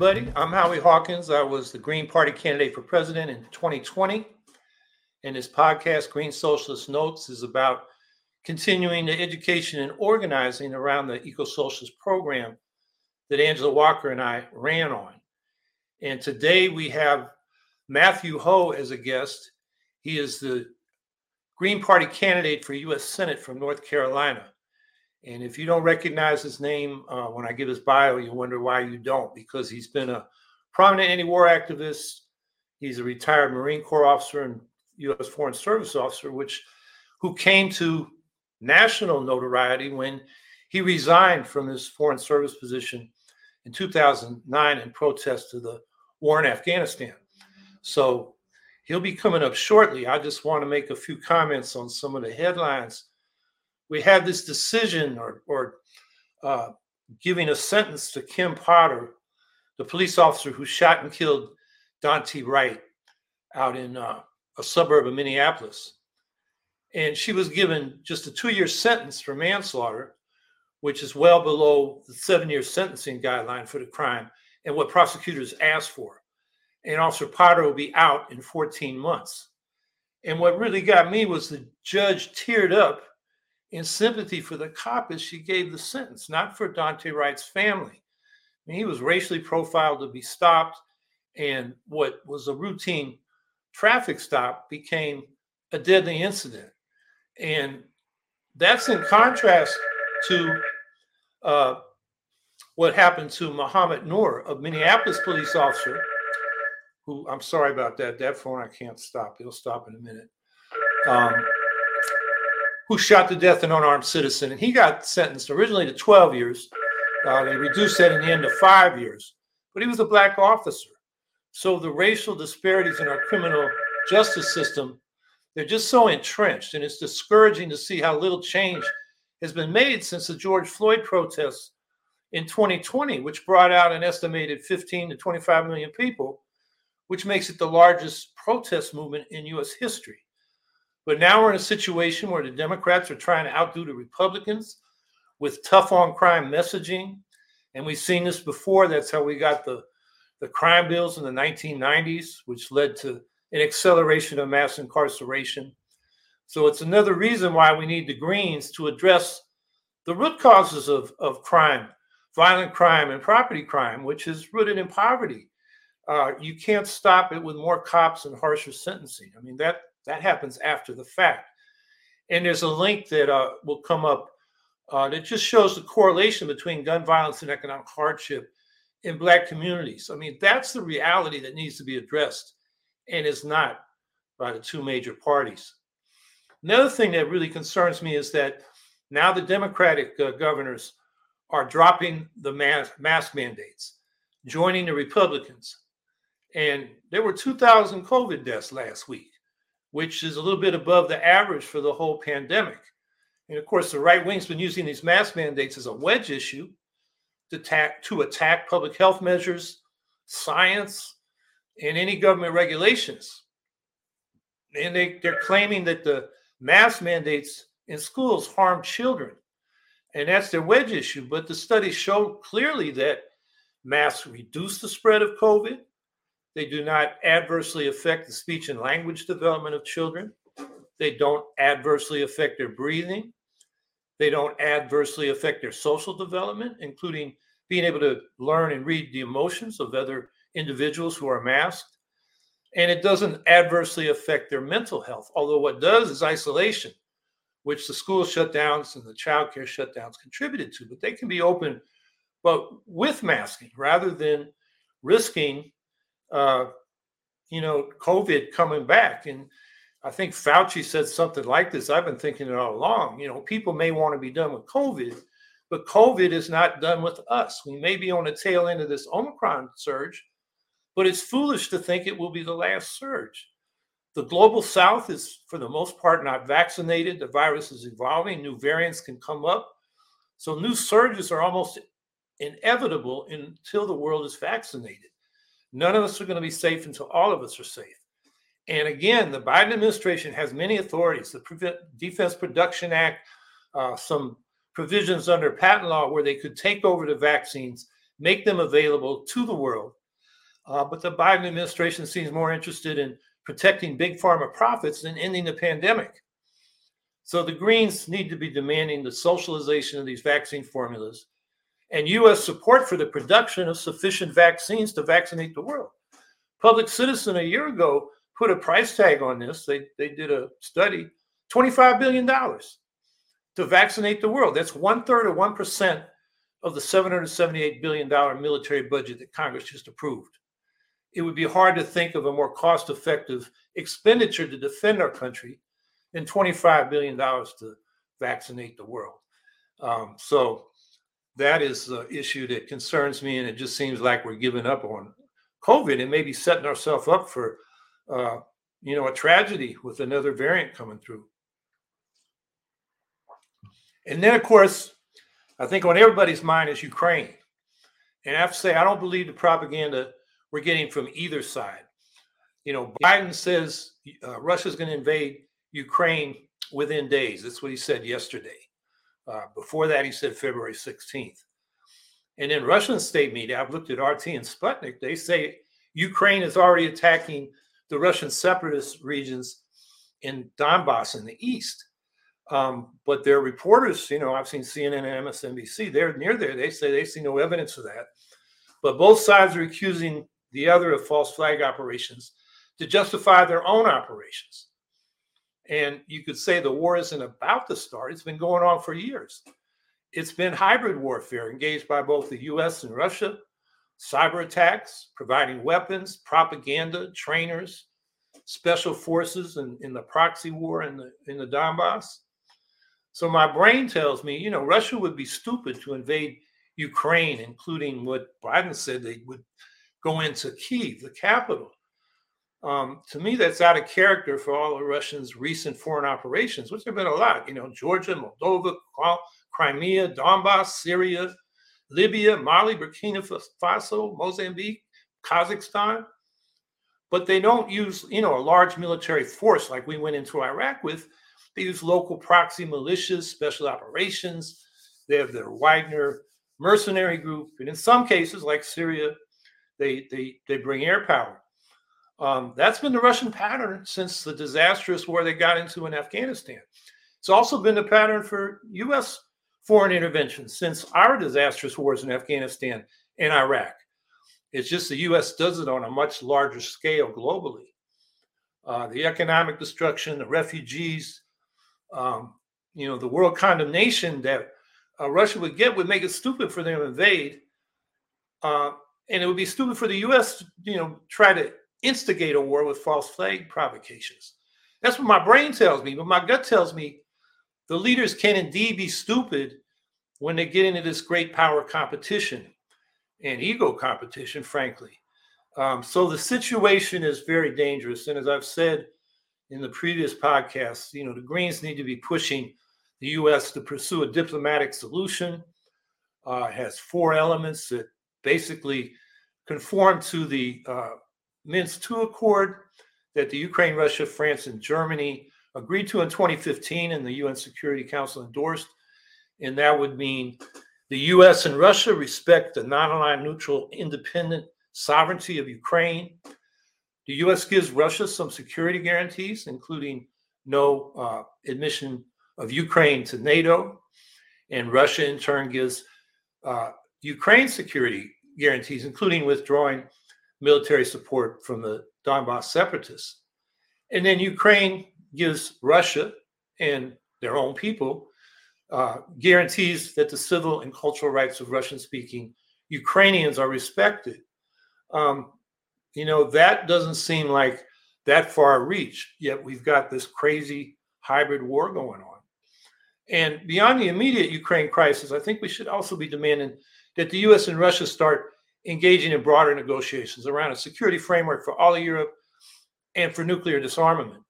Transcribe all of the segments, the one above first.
everybody. I'm Howie Hawkins. I was the Green Party candidate for president in 2020. And this podcast, Green Socialist Notes, is about continuing the education and organizing around the eco-socialist program that Angela Walker and I ran on. And today we have Matthew Hoh as a guest. He is the Green Party candidate for U.S. Senate from North Carolina. And if you don't recognize his name when I give his bio, you wonder why you don't, because he's been a prominent anti-war activist. He's a retired Marine Corps officer and U.S. Foreign Service officer, who came to national notoriety when he resigned from his Foreign Service position in 2009 in protest to the war in Afghanistan. So he'll be coming up shortly. I just want to make a few comments on some of the headlines. We had this decision or giving a sentence to Kim Potter, the police officer who shot and killed Dante Wright out in a suburb of Minneapolis. And she was given just a 2-year sentence for manslaughter, which is well below the 7-year sentencing guideline for the crime and what prosecutors asked for. And Officer Potter will be out in 14 months. And what really got me was the judge teared up in sympathy for the cop as she gave the sentence, not for Dante Wright's family. I mean, he was racially profiled to be stopped, and what was a routine traffic stop became a deadly incident. And that's in contrast to what happened to Mohammed Noor, a Minneapolis police officer, who, I'm sorry about that. That phone I can't stop. It'll stop in a minute. Who shot to death an unarmed citizen. And he got sentenced originally to 12 years. They reduced that in the end to 5 years. But he was a black officer. So the racial disparities in our criminal justice system, they're just so entrenched. And it's discouraging to see how little change has been made since the George Floyd protests in 2020, which brought out an estimated 15 to 25 million people, which makes it the largest protest movement in U.S. history. But now we're in a situation where the Democrats are trying to outdo the Republicans with tough on crime messaging. And we've seen this before. That's how we got the crime bills in the 1990s, which led to an acceleration of mass incarceration. So it's another reason why we need the Greens to address the root causes of crime, violent crime and property crime, which is rooted in poverty. You can't stop it with more cops and harsher sentencing. I mean, that happens after the fact. And there's a link that will come up that just shows the correlation between gun violence and economic hardship in black communities. I mean, that's the reality that needs to be addressed and is not by the two major parties. Another thing that really concerns me is that now the Democratic governors are dropping the mask mandates, joining the Republicans. And there were 2,000 COVID deaths last week, which is a little bit above the average for the whole pandemic. And of course, the right wing's been using these mask mandates as a wedge issue to attack public health measures, science, and any government regulations. And they're claiming that the mask mandates in schools harm children. And that's their wedge issue. But the studies show clearly that masks reduce the spread of COVID. They do not adversely affect the speech and language development of children. They don't adversely affect their breathing. They don't adversely affect their social development, including being able to learn and read the emotions of other individuals who are masked. And it doesn't adversely affect their mental health, although what does is isolation, which the school shutdowns and the childcare shutdowns contributed to. But they can be open, but with masking, rather than risking COVID coming back. And I think Fauci said something like this. I've been thinking it all along. People may want to be done with COVID, but COVID is not done with us. We may be on the tail end of this Omicron surge, but it's foolish to think it will be the last surge. The global South is, for the most part, not vaccinated. The virus is evolving. New variants can come up. So new surges are almost inevitable until the world is vaccinated. None of us are going to be safe until all of us are safe. And again, the Biden administration has many authorities, the Defense Production Act, some provisions under patent law where they could take over the vaccines make them available to the world. But the Biden administration seems more interested in protecting big pharma profits than ending the pandemic. So the Greens need to be demanding the socialization of these vaccine formulas and U.S. support for the production of sufficient vaccines to vaccinate the world. Public Citizen a year ago put a price tag on this. They did a study, $25 billion to vaccinate the world. That's 1/3 or 1% of the $778 billion military budget that Congress just approved. It would be hard to think of a more cost-effective expenditure to defend our country than $25 billion to vaccinate the world. So that is the issue that concerns me, and it just seems like we're giving up on COVID and maybe setting ourselves up for a tragedy with another variant coming through. And then, of course, I think on everybody's mind is Ukraine. And I have to say, I don't believe the propaganda we're getting from either side. You know, Biden says Russia's going to invade Ukraine within days. That's what he said yesterday. Before that, he said February 16th. And in Russian state media, I've looked at RT and Sputnik, they say Ukraine is already attacking the Russian separatist regions in Donbas in the east. But their reporters, I've seen CNN and MSNBC, they're near there. They say they see no evidence of that. But both sides are accusing the other of false flag operations to justify their own operations. And you could say the war isn't about to start. It's been going on for years. It's been hybrid warfare engaged by both the U.S. and Russia, cyber attacks, providing weapons, propaganda, trainers, special forces in the proxy war in the Donbas. So my brain tells me, Russia would be stupid to invade Ukraine, including what Biden said they would go into Kyiv, the capital. To me, that's out of character for all of Russia's recent foreign operations, which have been a lot. Georgia, Moldova, Crimea, Donbas, Syria, Libya, Mali, Burkina Faso, Mozambique, Kazakhstan. But they don't use, a large military force like we went into Iraq with. They use local proxy militias, special operations. They have their Wagner mercenary group. And in some cases, like Syria, they bring air power. That's been the Russian pattern since the disastrous war they got into in Afghanistan. It's also been the pattern for U.S. foreign intervention since our disastrous wars in Afghanistan and Iraq. It's just the U.S. does it on a much larger scale globally. The economic destruction, the refugees, the world condemnation that Russia would get would make it stupid for them to invade. And it would be stupid for the U.S. to, try to instigate a war with false flag provocations. That's what my brain tells me. But my gut tells me the leaders can indeed be stupid when they get into this great power competition and ego competition, frankly. So the situation is very dangerous. And as I've said in the previous podcast, the Greens need to be pushing the U.S. to pursue a diplomatic solution. It has four elements that basically conform to the Minsk II Accord that the Ukraine, Russia, France, and Germany agreed to in 2015 and the UN Security Council endorsed. And that would mean the U.S. and Russia respect the non-aligned, neutral, independent sovereignty of Ukraine. The U.S. gives Russia some security guarantees, including no admission of Ukraine to NATO. And Russia, in turn, gives Ukraine security guarantees, including withdrawing military support from the Donbas separatists. And then Ukraine gives Russia and their own people guarantees that the civil and cultural rights of Russian-speaking Ukrainians are respected. That doesn't seem like that far reach, yet we've got this crazy hybrid war going on. And beyond the immediate Ukraine crisis, I think we should also be demanding that the U.S. and Russia start engaging in broader negotiations around a security framework for all of Europe and for nuclear disarmament.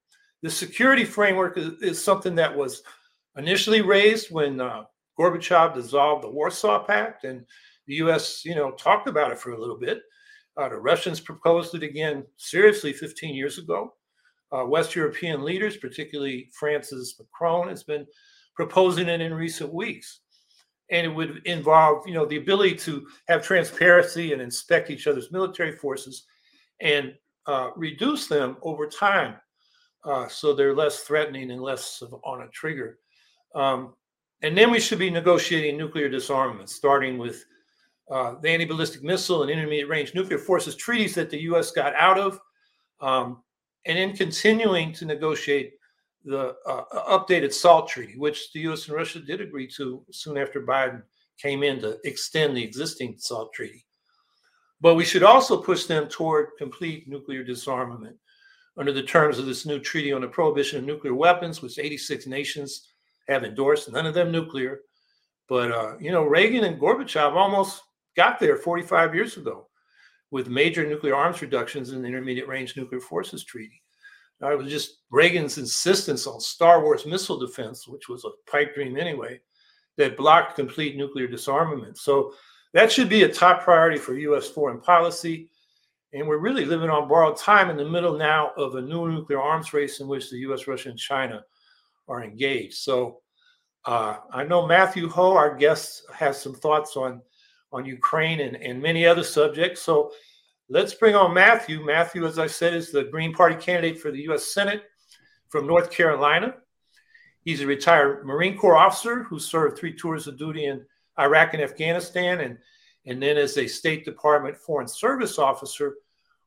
The security framework is something that was initially raised when Gorbachev dissolved the Warsaw Pact, and the U.S. Talked about it for a little bit. The Russians proposed it again seriously 15 years ago. West European leaders, particularly France's Macron, has been proposing it in recent weeks. And it would involve, you know, the ability to have transparency and inspect each other's military forces and reduce them over time so they're less threatening and less on a trigger. And then we should be negotiating nuclear disarmament, starting with the anti-ballistic missile and intermediate-range nuclear forces treaties that the U.S. got out of, and then continuing to negotiate the updated SALT treaty, which the U.S. and Russia did agree to soon after Biden came in to extend the existing SALT treaty. But we should also push them toward complete nuclear disarmament under the terms of this new treaty on the prohibition of nuclear weapons, which 86 nations have endorsed, none of them nuclear. But, you know, Reagan and Gorbachev almost got there 45 years ago with major nuclear arms reductions in the Intermediate-Range Nuclear Forces Treaty. It was just Reagan's insistence on Star Wars missile defense, which was a pipe dream anyway, that blocked complete nuclear disarmament. So that should be a top priority for U.S. foreign policy. And we're really living on borrowed time in the middle now of a new nuclear arms race in which the U.S., Russia, and China are engaged. So I know Matthew Hoh, our guest, has some thoughts on Ukraine and many other subjects. So let's bring on Matthew. Matthew, as I said, is the Green Party candidate for the U.S. Senate from North Carolina. He's a retired Marine Corps officer who served 3 tours of duty in Iraq and Afghanistan, and then as a State Department Foreign Service officer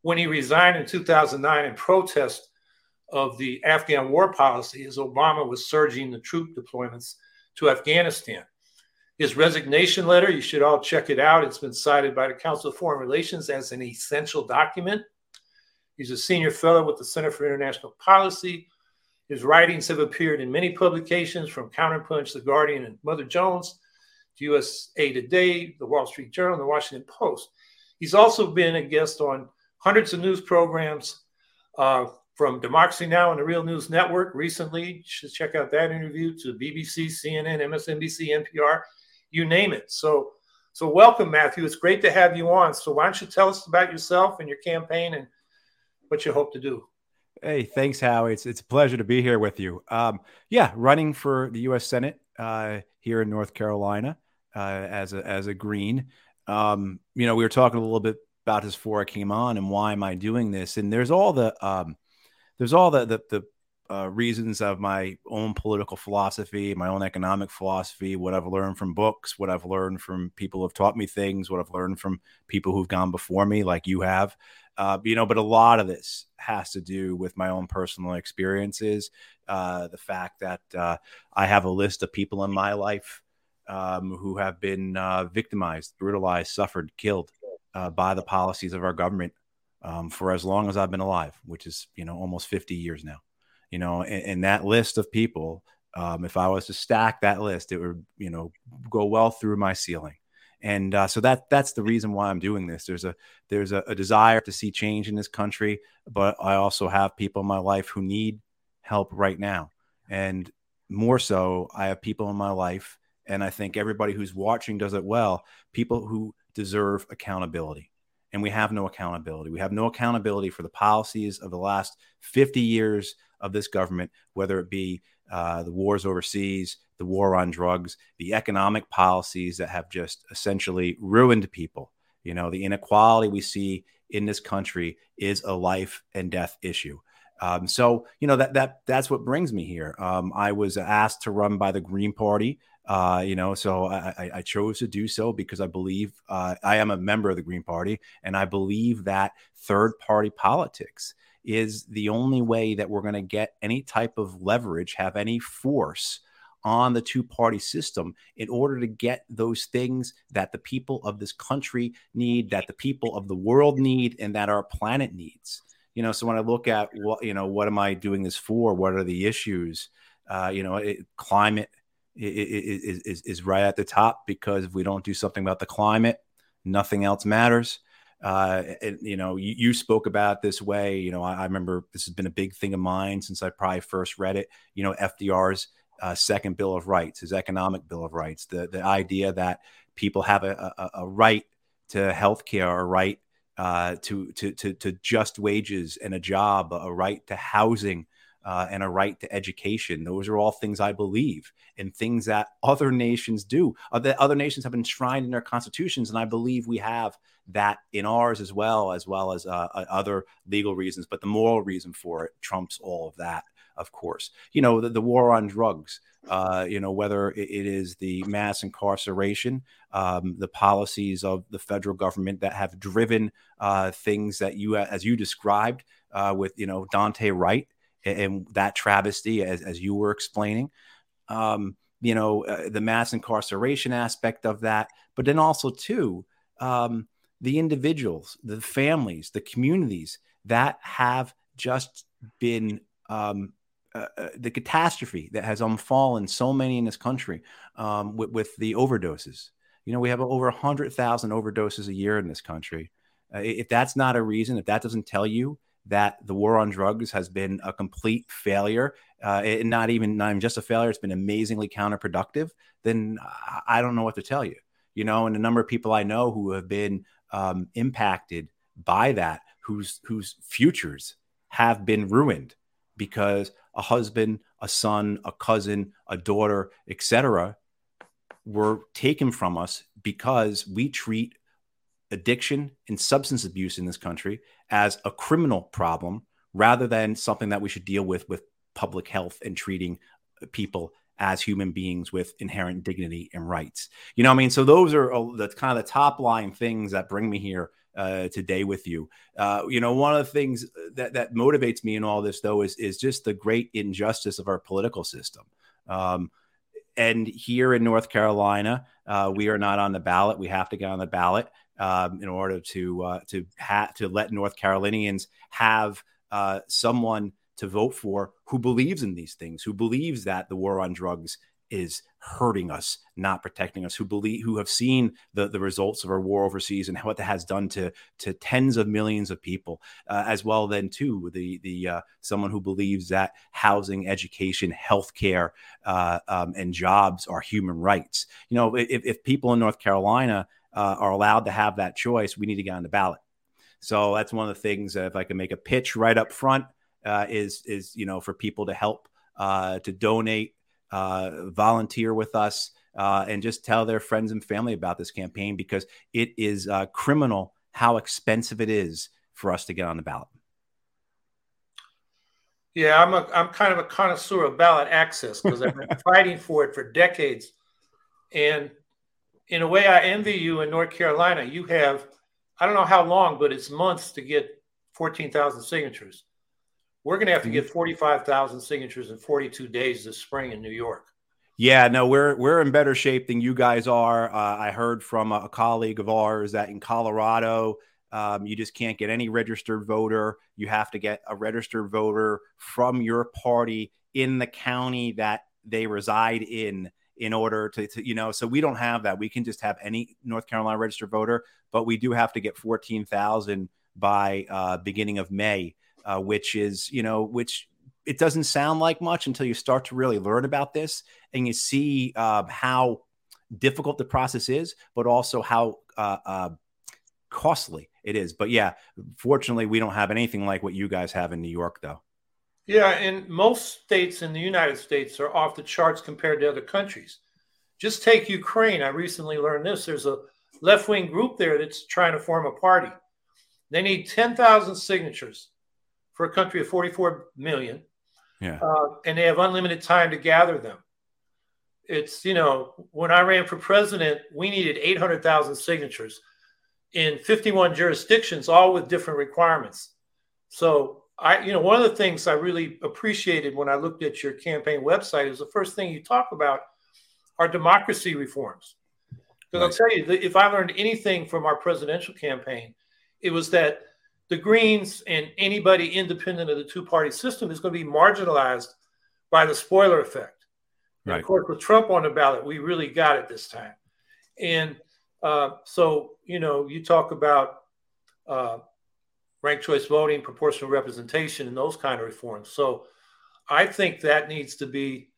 when he resigned in 2009 in protest of the Afghan war policy as Obama was surging the troop deployments to Afghanistan. His resignation letter, you should all check it out. It's been cited by the Council of Foreign Relations as an essential document. He's a senior fellow with the Center for International Policy. His writings have appeared in many publications from Counterpunch, The Guardian, and Mother Jones, to USA Today, The Wall Street Journal, and The Washington Post. He's also been a guest on hundreds of news programs from Democracy Now! And the Real News Network recently. You should check out that interview, to BBC, CNN, MSNBC, NPR. You name it. So welcome, Matthew. It's great to have you on. So why don't you tell us about yourself and your campaign and what you hope to do? Hey, thanks, Howie. It's a pleasure to be here with you. Running for the U.S. Senate here in North Carolina as a Green. You know, we were talking a little bit about this before I came on and why am I doing this? And there's all the reasons of my own political philosophy, my own economic philosophy, what I've learned from books, what I've learned from people who have taught me things, what I've learned from people who've gone before me, like you have, you know, but a lot of this has to do with my own personal experiences. The fact that I have a list of people in my life who have been victimized, brutalized, suffered, killed by the policies of our government for as long as I've been alive, which is, you know, almost 50 years now. You know, and that list of people, if I was to stack that list, it would, you know, go well through my ceiling. And so that's the reason why I'm doing this. There's a desire to see change in this country, but I also have people in my life who need help right now. And more so, I have people in my life, and I think everybody who's watching does it well, people who deserve accountability. And we have no accountability. We have no accountability for the policies of the last 50 years of this government, whether it be the wars overseas, the war on drugs, the economic policies that have just essentially ruined people. You know, the inequality we see in this country is a life and death issue. So, you know, that's what brings me here. I was asked to run by the Green Party, you know, so I chose to do so because I believe I am a member of the Green Party, and I believe that third party politics is the only way that we're going to get any type of leverage, have any force on the two-party system in order to get those things that the people of this country need, that the people of the world need, and that our planet needs. You know, so when I look at what, you know, what am I doing this for? What are the issues? You know, climate is right at the top, because if we don't do something about the climate, nothing else matters. You know, you spoke about it this way. You know, I remember this has been a big thing of mine since I probably first read it. You know, FDR's second Bill of Rights, his economic Bill of Rights, the idea that people have a right to health care, a right to just wages and a job, a right to housing, and a right to education. Those are all things I believe and things that other nations do. Other nations have enshrined in their constitutions, and I believe we have that in ours as well, other legal reasons. But the moral reason for it trumps all of that, of course. You know, the war on drugs, whether it is the mass incarceration, the policies of the federal government that have driven things that you, as you described with, Dante Wright and that travesty, as you were explaining, the mass incarceration aspect of that. But then also, too, the individuals, the families, the communities that have just been the catastrophe that has unfallen so many in this country with the overdoses. We have over 100,000 overdoses a year in this country. If that's not a reason, if that doesn't tell you that the war on drugs has been a complete failure, and not even just a failure, it's been amazingly counterproductive, then I don't know what to tell you. And the number of people I know who have been impacted by that, whose futures have been ruined because a husband, a son, a cousin, a daughter, etc., were taken from us because we treat addiction and substance abuse in this country as a criminal problem rather than something that we should deal with public health and treating people as human beings with inherent dignity and rights. So those are the kind of the top line things that bring me here today with you. One of the things that motivates me in all this, though, is just the great injustice of our political system. And here in North Carolina, we are not on the ballot. We have to get on the ballot in order to let North Carolinians have someone to vote for who believes in these things, who believes that the war on drugs is hurting us, not protecting us, who have seen the results of our war overseas and what that has done to tens of millions of people, as well then too, someone who believes that housing, education, healthcare, and jobs are human rights. If people in North Carolina are allowed to have that choice, we need to get on the ballot. So that's one of the things, if I can make a pitch right up front, is for people to help, to donate, volunteer with us, and just tell their friends and family about this campaign, because it is criminal how expensive it is for us to get on the ballot. Yeah, I'm kind of a connoisseur of ballot access because I've been fighting for it for decades. And in a way, I envy you in North Carolina. You have, I don't know how long, but it's months to get 14,000 signatures. We're going to have to get 45,000 signatures in 42 days this spring in New York. Yeah, no, we're in better shape than you guys are. I heard from a colleague of ours that in Colorado, you just can't get any registered voter. You have to get a registered voter from your party in the county that they reside in order to so we don't have that. We can just have any North Carolina registered voter, but we do have to get 14,000 by beginning of May. Which it doesn't sound like much until you start to really learn about this and you see how difficult the process is, but also how costly it is. But yeah, fortunately, we don't have anything like what you guys have in New York, though. Yeah, and most states in the United States are off the charts compared to other countries. Just take Ukraine. I recently learned this. There's a left-wing group there that's trying to form a party. They need 10,000 signatures for a country of 44 million, and they have unlimited time to gather them. It's, when I ran for president, we needed 800,000 signatures in 51 jurisdictions, all with different requirements. So one of the things I really appreciated when I looked at your campaign website is the first thing you talk about are democracy reforms. Because I'll tell you, if I learned anything from our presidential campaign, it was that the Greens and anybody independent of the two-party system is going to be marginalized by the spoiler effect. Right. And of course, with Trump on the ballot, we really got it this time. And so you talk about ranked choice voting, proportional representation, and those kind of reforms. So I think that needs to be,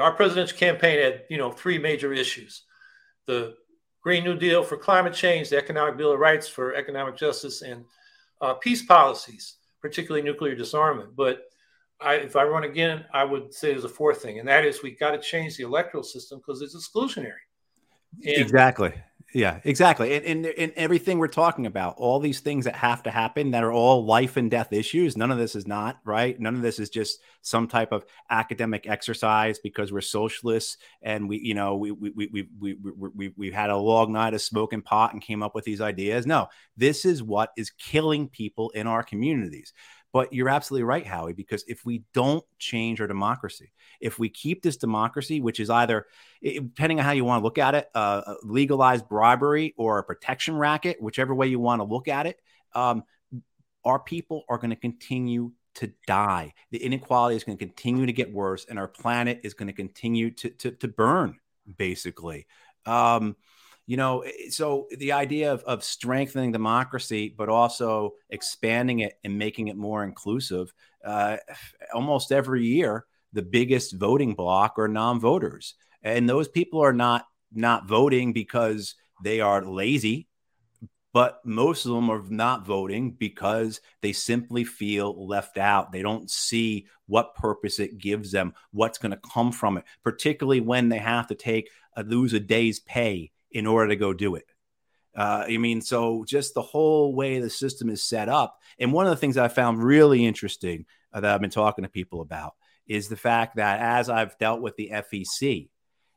our presidential campaign had, three major issues. The Green New Deal for climate change, the Economic Bill of Rights for economic justice, and peace policies, particularly nuclear disarmament. But if I run again, I would say there's a fourth thing, and that is we've got to change the electoral system because it's exclusionary. And exactly. Yeah, exactly. And everything we're talking about, all these things that have to happen that are all life and death issues. None of this is not right. None of this is just some type of academic exercise because we're socialists and we had a long night of smoking pot and came up with these ideas. No, this is what is killing people in our communities. But you're absolutely right, Howie, because if we don't change our democracy, if we keep this democracy, which is either, depending on how you want to look at it, legalized bribery or a protection racket, whichever way you want to look at it, our people are going to continue to die. The inequality is going to continue to get worse, and our planet is going to continue to burn, basically. So the idea of strengthening democracy, but also expanding it and making it more inclusive, almost every year, the biggest voting block are non-voters. And those people are not voting because they are lazy, but most of them are not voting because they simply feel left out. They don't see what purpose it gives them, what's going to come from it, particularly when they have to lose a day's pay in order to go do it. So just the whole way the system is set up. And one of the things I found really interesting that I've been talking to people about is the fact that as I've dealt with the FEC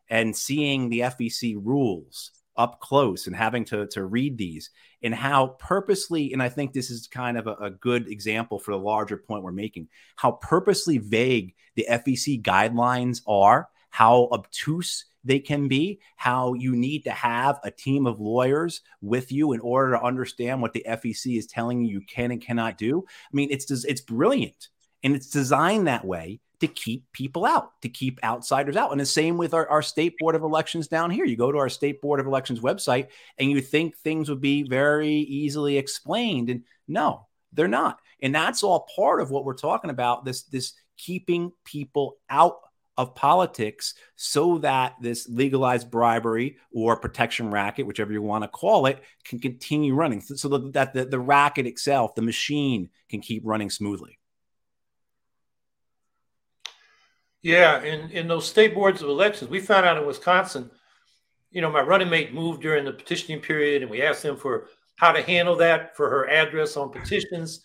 and seeing the FEC rules up close and having to read these and how purposely, and I think this is kind of a good example for the larger point we're making, how purposely vague the FEC guidelines are, how obtuse they can be, how you need to have a team of lawyers with you in order to understand what the FEC is telling you can and cannot do. I mean, it's brilliant, and it's designed that way to keep people out, to keep outsiders out. And the same with our state board of elections down here. You go to our state board of elections website and you think things would be very easily explained. And no, they're not. And that's all part of what we're talking about, this keeping people out of politics so that this legalized bribery or protection racket, whichever you want to call it, can continue running so that the racket itself, the machine, can keep running smoothly. Yeah, in those state boards of elections, we found out in Wisconsin, my running mate moved during the petitioning period, and we asked him for how to handle that for her address on petitions.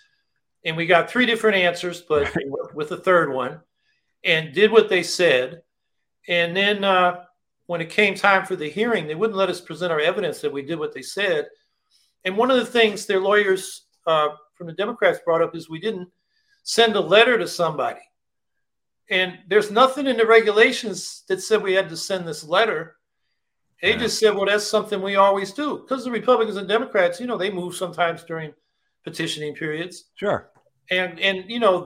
And we got three different answers, but with the third one, and did what they said. And then when it came time for the hearing, they wouldn't let us present our evidence that we did what they said. And one of the things their lawyers from the Democrats brought up is we didn't send a letter to somebody. And there's nothing in the regulations that said we had to send this letter. They just said, well, that's something we always do. Because the Republicans and Democrats, they move sometimes during petitioning periods. Sure. And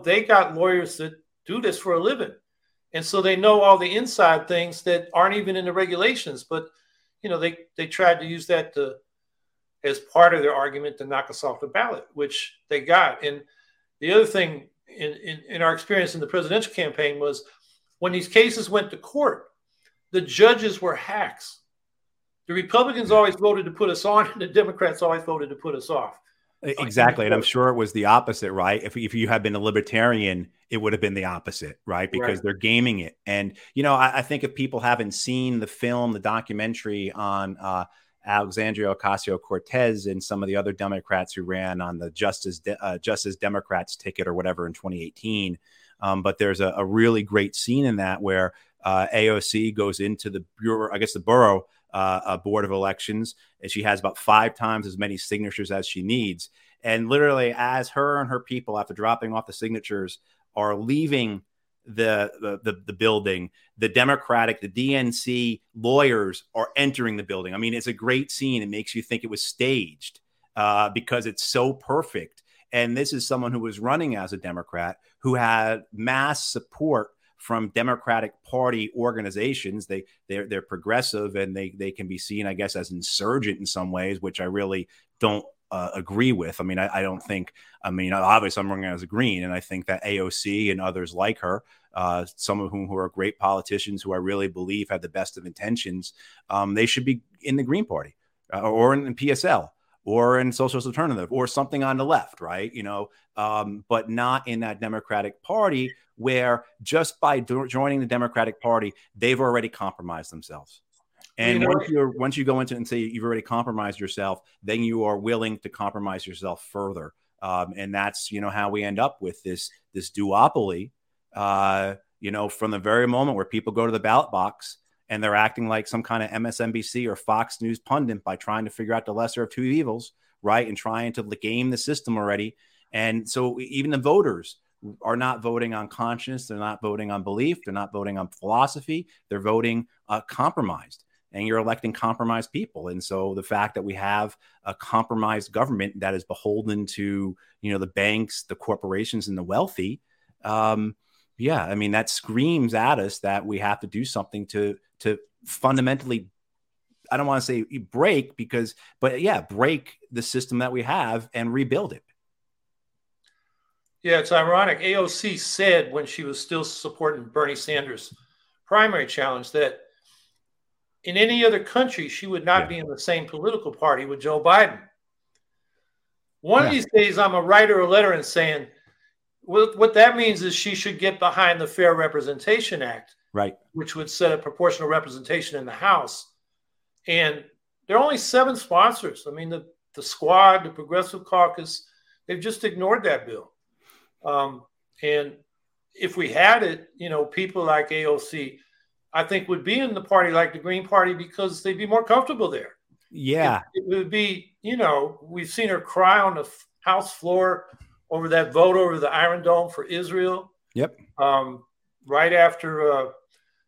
they got lawyers that do this for a living. And so they know all the inside things that aren't even in the regulations, but they tried to use that as part of their argument to knock us off the ballot, which they got. And the other thing in our experience in the presidential campaign was when these cases went to court, the judges were hacks. The Republicans always voted to put us on, and the Democrats always voted to put us off. Exactly. And I'm sure it was the opposite, right? If you had been a libertarian, it would have been the opposite, right? Because they're gaming it. And, I think if people haven't seen the documentary on Alexandria Ocasio-Cortez and some of the other Democrats who ran on the Justice Democrats ticket or whatever in 2018. But there's a really great scene in that where AOC goes into the borough board of elections, and she has about 5 times as many signatures as she needs. And literally, as her and her people, after dropping off the signatures, are leaving the building, the DNC lawyers are entering the building. I mean, it's a great scene. It makes you think it was staged because it's so perfect. And this is someone who was running as a Democrat who had mass support from Democratic Party organizations. They're progressive, and they can be seen, I guess, as insurgent in some ways, which I really don't agree with. I mean, I don't think, obviously I'm running as a green, and I think that AOC and others like her, some of whom who are great politicians who I really believe have the best of intentions, they should be in the Green Party or in PSL or in Socialist Alternative or something on the left, right? But not in that Democratic Party where just by joining the Democratic Party, they've already compromised themselves. And once you go into it and say you've already compromised yourself, then you are willing to compromise yourself further. And that's, how we end up with this duopoly, from the very moment where people go to the ballot box and they're acting like some kind of MSNBC or Fox News pundit by trying to figure out the lesser of two evils, right? And trying to game the system already. And so even the voters are not voting on conscience. They're not voting on belief. They're not voting on philosophy. They're voting compromised. And you're electing compromised people. And so the fact that we have a compromised government that is beholden to, the banks, the corporations, and the wealthy, that screams at us that we have to do something to fundamentally, I don't want to say break break the system that we have and rebuild it. Yeah, it's ironic. AOC said when she was still supporting Bernie Sanders' primary challenge that in any other country, she would not be in the same political party with Joe Biden. One of these days, I'm going to write her a letter and saying, well, what that means is she should get behind the Fair Representation Act, right? Which would set a proportional representation in the House. And there are only 7 sponsors. I mean, the Squad, the Progressive Caucus, they've just ignored that bill. And if we had it, people like AOC, I think, would be in the party like the Green Party because they'd be more comfortable there. Yeah. It would be, we've seen her cry on the House floor over that vote over the Iron Dome for Israel. Yep. Right after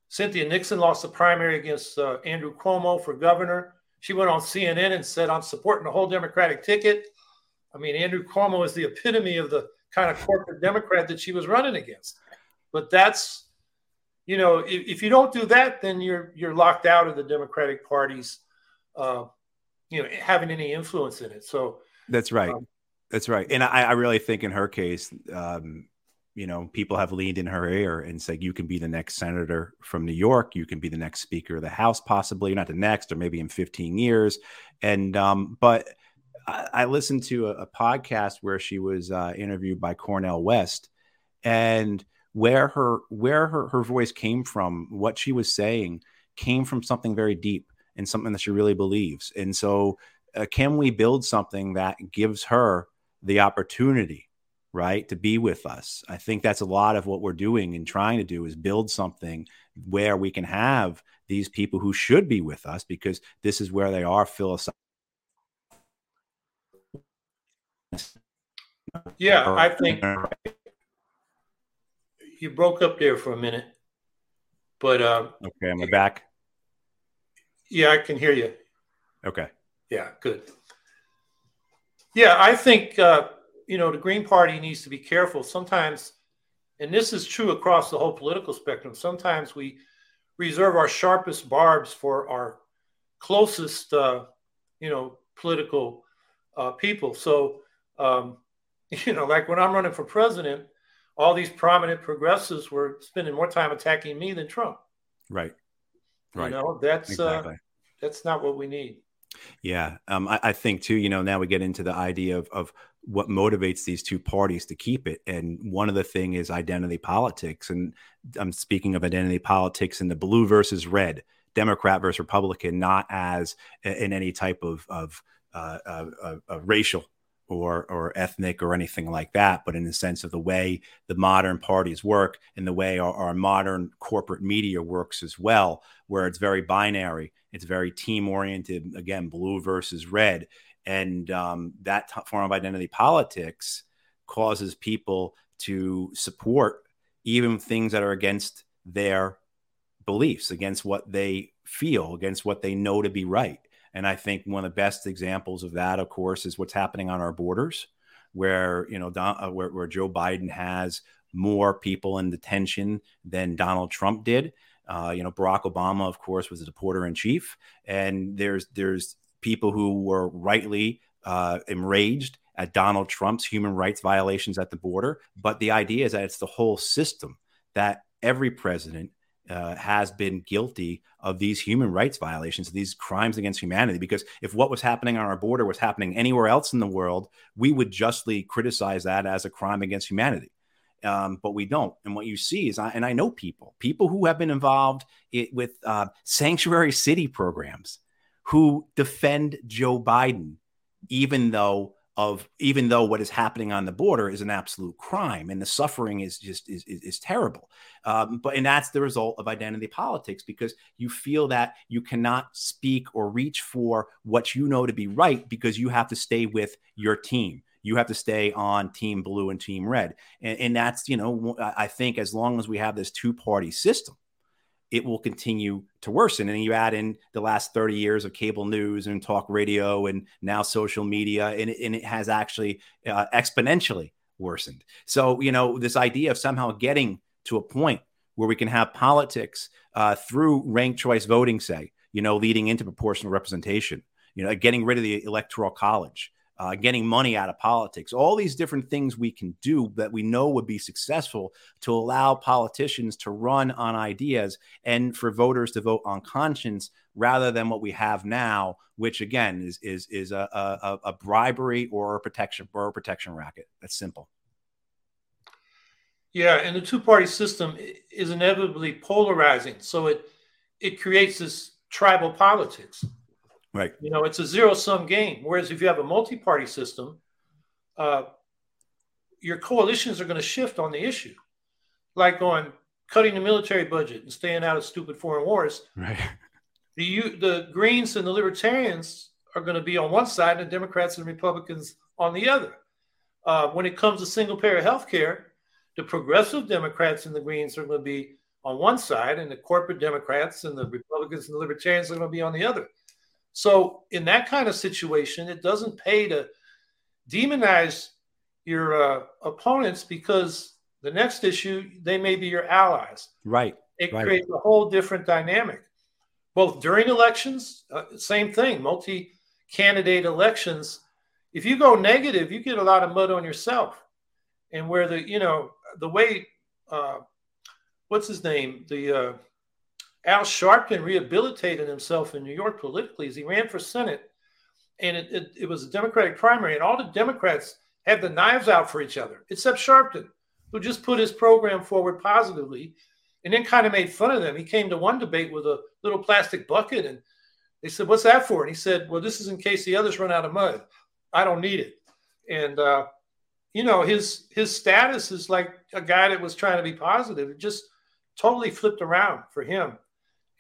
Cynthia Nixon lost the primary against Andrew Cuomo for governor, she went on CNN and said, I'm supporting the whole Democratic ticket. I mean, Andrew Cuomo is the epitome of the kind of corporate Democrat that she was running against. But that's, if you don't do that, then you're locked out of the Democratic Party's, having any influence in it. So that's right. That's right. And I really think in her case, people have leaned in her ear and said, you can be the next senator from New York. You can be the next Speaker of the House, possibly not the next, or maybe in 15 years. And but I listened to a podcast where she was interviewed by Cornel West, and where her voice came from, what she was saying came from something very deep and something that she really believes. And so can we build something that gives her the opportunity, right, to be with us? I think that's a lot of what we're doing and trying to do is build something where we can have these people who should be with us because this is where they are philosophically. Yeah, I think you broke up there for a minute, but okay, am I back? Yeah, I can hear you. Okay. Yeah, good. Yeah, I think the Green Party needs to be careful sometimes, and this is true across the whole political spectrum. Sometimes we reserve our sharpest barbs for our closest, political people. So. Like when I'm running for president, all these prominent progressives were spending more time attacking me than Trump. Right. Right. That's exactly. That's not what we need. Yeah. I think too, now we get into the idea of what motivates these two parties to keep it. And one of the thing is identity politics. And I'm speaking of identity politics in the blue versus red, Democrat versus Republican, not as in any type of racial or ethnic or anything like that, but in the sense of the way the modern parties work and the way our modern corporate media works as well, where it's very binary, it's very team-oriented, again, blue versus red. And that form of identity politics causes people to support even things that are against their beliefs, against what they feel, against what they know to be right. And I think one of the best examples of that, of course, is what's happening on our borders, where where Joe Biden has more people in detention than Donald Trump did. Barack Obama, of course, was the deporter in chief, and there's people who were rightly enraged at Donald Trump's human rights violations at the border. But the idea is that it's the whole system, that every president has been guilty of these human rights violations, these crimes against humanity, because if what was happening on our border was happening anywhere else in the world, we would justly criticize that as a crime against humanity. But we don't. And what you see is, I know people who have been involved with sanctuary city programs who defend Joe Biden, even though what is happening on the border is an absolute crime and the suffering is terrible. And that's the result of identity politics, because you feel that you cannot speak or reach for what you know to be right because you have to stay with your team. You have to stay on team blue and team red. And that's, I think as long as we have this two-party system, it will continue to worsen. And you add in the last 30 years of cable news and talk radio and now social media, and it has actually exponentially worsened. So, this idea of somehow getting to a point where we can have politics through ranked choice voting, say, leading into proportional representation, getting rid of the electoral college, getting money out of politics, all these different things we can do that we know would be successful to allow politicians to run on ideas and for voters to vote on conscience rather than what we have now, which again is a bribery or a protection racket. That's simple. Yeah, and the two-party system is inevitably polarizing, so it creates this tribal politics. Right. It's a zero-sum game. Whereas if you have a multi-party system, your coalitions are going to shift on the issue, like on cutting the military budget and staying out of stupid foreign wars. Right. The Greens and the Libertarians are going to be on one side, and the Democrats and Republicans on the other. When it comes to single-payer health care, the progressive Democrats and the Greens are going to be on one side, and the corporate Democrats and the Republicans and the Libertarians are going to be on the other. So in that kind of situation, it doesn't pay to demonize your opponents, because the next issue, they may be your allies. Right. It creates a whole different dynamic, both during elections, same thing, multi-candidate elections. If you go negative, you get a lot of mud on yourself. And where the way, what's his name? Al Sharpton rehabilitated himself in New York politically as he ran for Senate, and it was a Democratic primary, and all the Democrats had the knives out for each other, except Sharpton, who just put his program forward positively and then kind of made fun of them. He came to one debate with a little plastic bucket, and they said, "What's that for?" And he said, "Well, this is in case the others run out of mud. I don't need it." And, his status is like a guy that was trying to be positive. It just totally flipped around for him.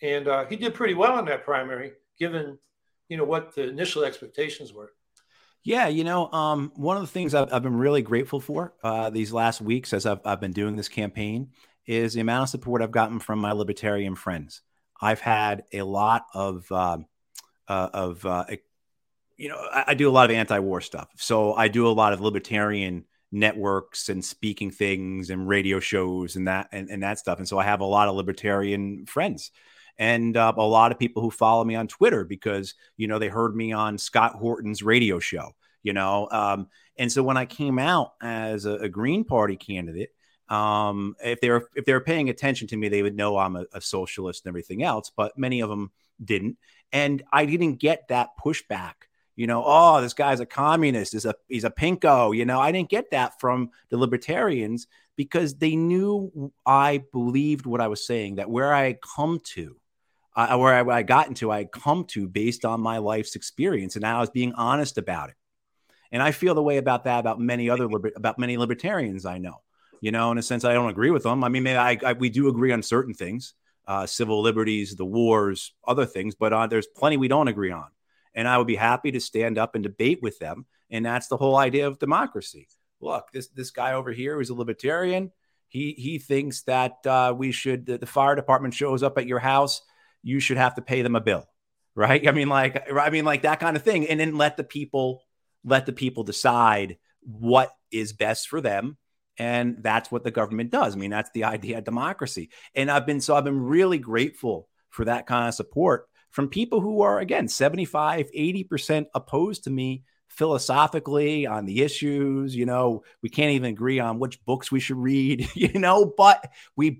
And he did pretty well in that primary, given, what the initial expectations were. Yeah, one of the things I've been really grateful for these last weeks as I've been doing this campaign is the amount of support I've gotten from my libertarian friends. I've had a lot of, I do a lot of anti-war stuff. So I do a lot of libertarian networks and speaking things and radio shows and that stuff. And so I have a lot of libertarian friends. And a lot of people who follow me on Twitter because, they heard me on Scott Horton's radio show, And so when I came out as a Green Party candidate, if they were paying attention to me, they would know I'm a socialist and everything else. But many of them didn't. And I didn't get that pushback. Oh, this guy's a communist. He's a pinko. I didn't get that from the libertarians because they knew I believed what I was saying, that where I had come to, I had come to based on my life's experience, and I was being honest about it. And I feel the way about that about many libertarians I know. In a sense, I don't agree with them. I mean, we do agree on certain things, civil liberties, the wars, other things, but there's plenty we don't agree on. And I would be happy to stand up and debate with them. And that's the whole idea of democracy. Look, this guy over here who's a libertarian. He thinks that the fire department shows up at your house. You should have to pay them a bill, right? I mean, like that kind of thing. And then let the people decide what is best for them. And that's what the government does. I mean, that's the idea of democracy. And I've been really grateful for that kind of support from people who are, again, 75, 80% opposed to me philosophically on the issues. We can't even agree on which books we should read, but we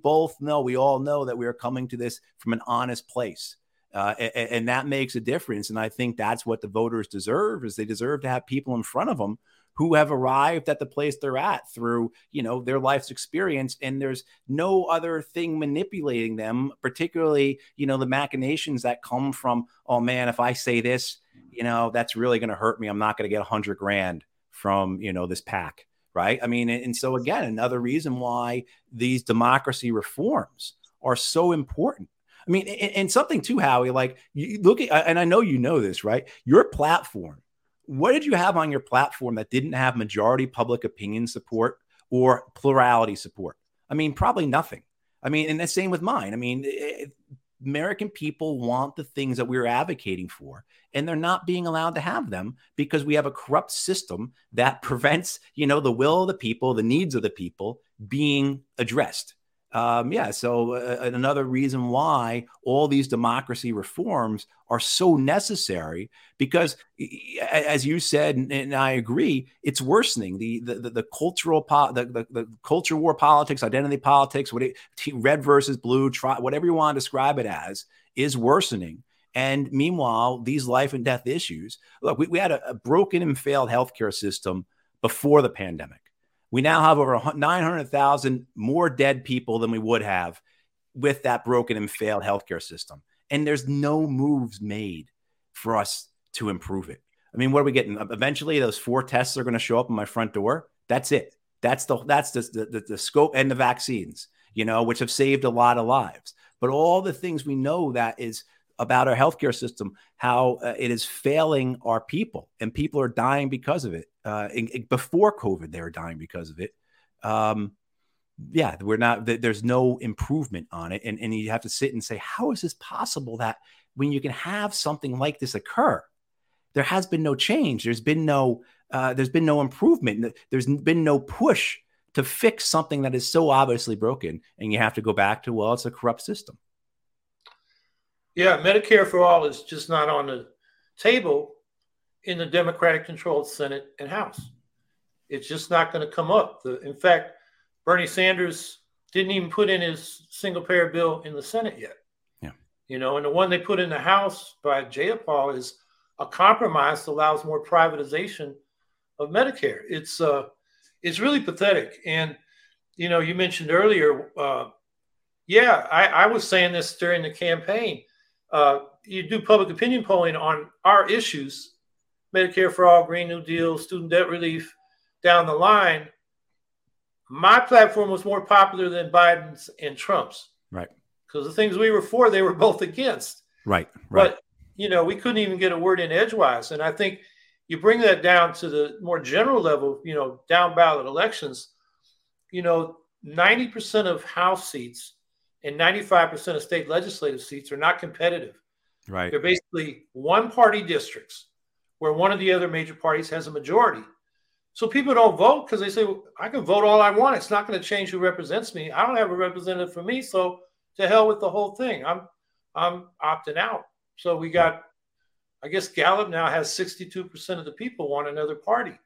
all know that we are coming to this from an honest place. And that makes a difference. And I think that's what the voters deserve, is they deserve to have people in front of them who have arrived at the place they're at through, you know, their life's experience. And there's no other thing manipulating them, particularly, you know, the machinations that come from, oh man, if I say this, you know, that's really going to hurt me. I'm not going to get $100,000 from, you know, this PAC. Right. I mean, and so again, another reason why these democracy reforms are so important. I mean, and something too, Howie, like you look at, and I know you know this, right? Your platform, what did you have on your platform that didn't have majority public opinion support or plurality support? I mean, probably nothing. I mean, and the same with mine. I mean, American people want the things that we're advocating for, and they're not being allowed to have them because we have a corrupt system that prevents, you know, the will of the people, the needs of the people being addressed. So another reason why all these democracy reforms are so necessary, because as you said, and I agree, it's worsening the culture war politics, identity politics, red versus blue, whatever you want to describe it as, is worsening. And meanwhile, these life and death issues, look, we had a broken and failed healthcare system before the pandemic. We now have over 900,000 more dead people than we would have with that broken and failed healthcare system. And there's no moves made for us to improve it. I mean, what are we getting? Eventually, those 4 tests are going to show up in my front door. That's it. That's the scope, and the vaccines, you know, which have saved a lot of lives. But all the things we know that is about our healthcare system, how it is failing our people, and people are dying because of it. Before COVID, they were dying because of it. There's no improvement on it. And you have to sit and say, how is this possible that when you can have something like this occur, there has been no change. There's been no improvement. There's been no push to fix something that is so obviously broken. And you have to go back to, well, it's a corrupt system. Yeah. Medicare for all is just not on the table in the Democratic-controlled Senate and House. It's just not going to come up. In fact, Bernie Sanders didn't even put in his single-payer bill in the Senate yet. Yeah. You know, and the one they put in the House by Jayapal is a compromise that allows more privatization of Medicare. It's really pathetic. And, you know, you mentioned earlier, I was saying this during the campaign. You do public opinion polling on our issues, Medicare for all, Green New Deal, student debt relief, down the line, my platform was more popular than Biden's and Trump's. Right. Because the things we were for, they were both against. Right. But, you know, we couldn't even get a word in edgewise. And I think you bring that down to the more general level, you know, down ballot elections, you know, 90% of House seats and 95% of state legislative seats are not competitive. Right. They're basically one-party districts, where one of the other major parties has a majority. So people don't vote because they say, well, I can vote all I want. It's not going to change who represents me. I don't have a representative for me, so to hell with the whole thing. I'm opting out. So we got, I guess Gallup now has 62% of the people want another party.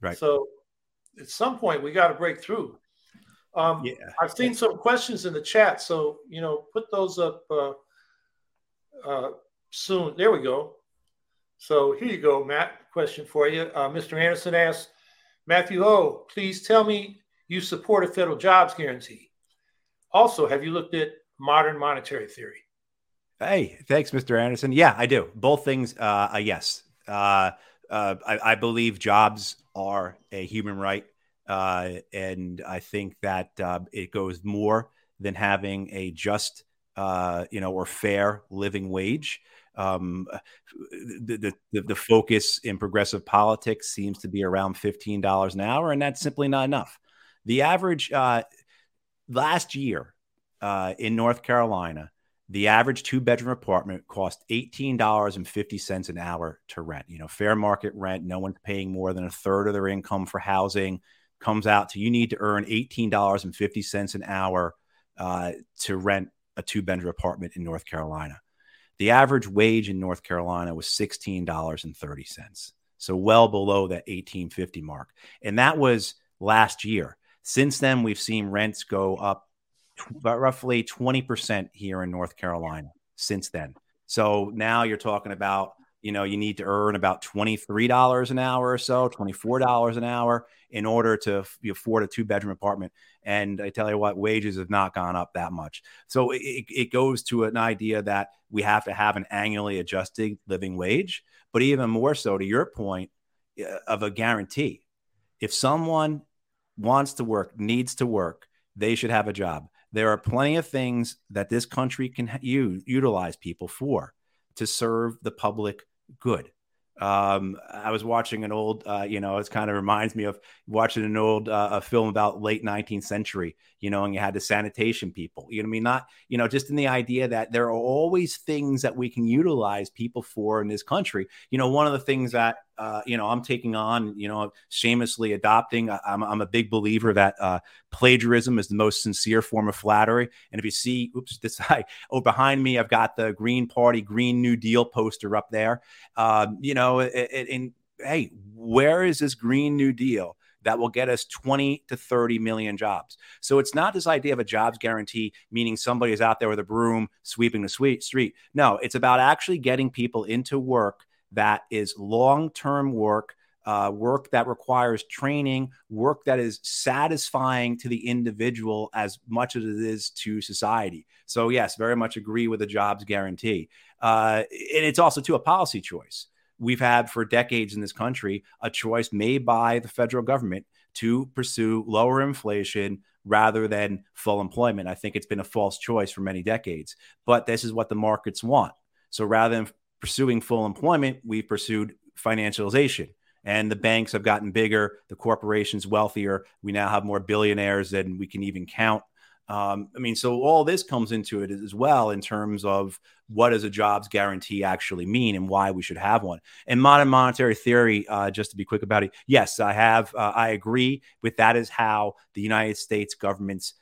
Right. So at some point we got to break through. I've seen some questions in the chat, so you know, put those up soon. There we go. So here you go, Matt. Question for you. Mr. Anderson asks, Matthew Hoh, please tell me you support a federal jobs guarantee. Also, have you looked at modern monetary theory? Hey, thanks, Mr. Anderson. Yeah, I do. Both things, yes. I believe jobs are a human right. And I think that it goes more than having a just, or fair living wage. The focus in progressive politics seems to be around $15 an hour, and that's simply not enough. The average last year in North Carolina, the average 2-bedroom apartment cost $18.50 an hour to rent. You know, fair market rent. No one's paying more than a third of their income for housing. Comes out to you need to earn $18.50 an hour to rent a 2-bedroom apartment in North Carolina. The average wage in North Carolina was $16.30, so well below that $18.50 mark. And that was last year. Since then, we've seen rents go up roughly 20% here in North Carolina since then. So now you're talking about you know, you need to earn about $23 an hour or so, $24 an hour in order to afford a 2-bedroom apartment. And I tell you what, wages have not gone up that much. So it goes to an idea that we have to have an annually adjusted living wage, but even more so to your point of a guarantee. If someone wants to work, needs to work, they should have a job. There are plenty of things that this country can utilize people for to serve the public good. I was watching an old, it kind of reminds me of watching an old a film about late 19th century, you know, and you had the sanitation people, you know what I mean? Not, you know, just in the idea that there are always things that we can utilize people for in this country. You know, one of the things that, I'm taking on, shamelessly adopting, I'm a big believer that plagiarism is the most sincere form of flattery. And if you see, behind me, I've got the Green Party, Green New Deal poster up there. And hey, where is this Green New Deal that will get us 20 to 30 million jobs? So it's not this idea of a jobs guarantee, meaning somebody is out there with a broom sweeping the street. No, it's about actually getting people into work that is long-term work, work that requires training, work that is satisfying to the individual as much as it is to society. So yes, very much agree with the jobs guarantee. And it's also too a policy choice. We've had for decades in this country a choice made by the federal government to pursue lower inflation rather than full employment. I think it's been a false choice for many decades, but this is what the markets want. So rather than pursuing full employment, we've pursued financialization, and the banks have gotten bigger, the corporations wealthier. We now have more billionaires than we can even count. So all this comes into it as well in terms of what does a jobs guarantee actually mean and why we should have one. And modern monetary theory, just to be quick about it, yes, I agree with that is how the United States government's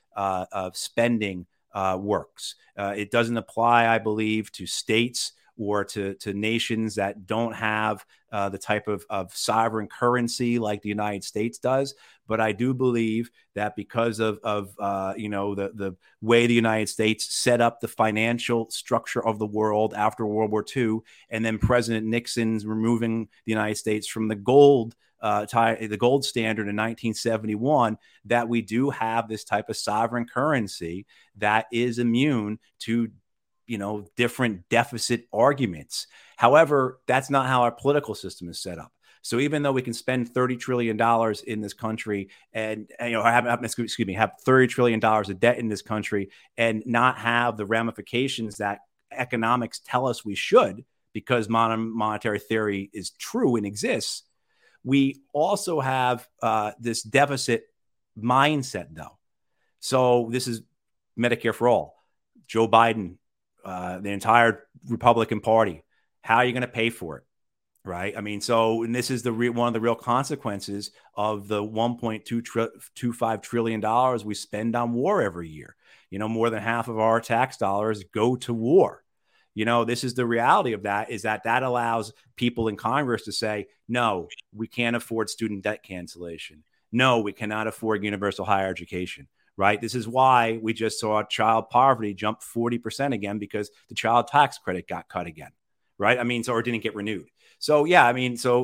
spending works. It doesn't apply, I believe, to states or to nations that don't have the type of sovereign currency like the United States does. But I do believe that because of the way the United States set up the financial structure of the world after World War II, and then President Nixon's removing the United States from the gold standard in 1971, that we do have this type of sovereign currency that is immune to different deficit arguments. However, that's not how our political system is set up. So even though we can spend $30 trillion in this country and have $30 trillion of debt in this country and not have the ramifications that economics tell us we should, because modern monetary theory is true and exists, we also have this deficit mindset though. So this is Medicare for all, Joe Biden, the entire Republican Party. How are you going to pay for it? Right. And this is the one of the real consequences of the $1.25 trillion we spend on war every year. More than half of our tax dollars go to war. This is the reality of that, is that allows people in Congress to say, no, we can't afford student debt cancellation. No, we cannot afford universal higher education. Right. This is why we just saw child poverty jump 40% again, because the child tax credit got cut again. Right. Or didn't get renewed. So, yeah,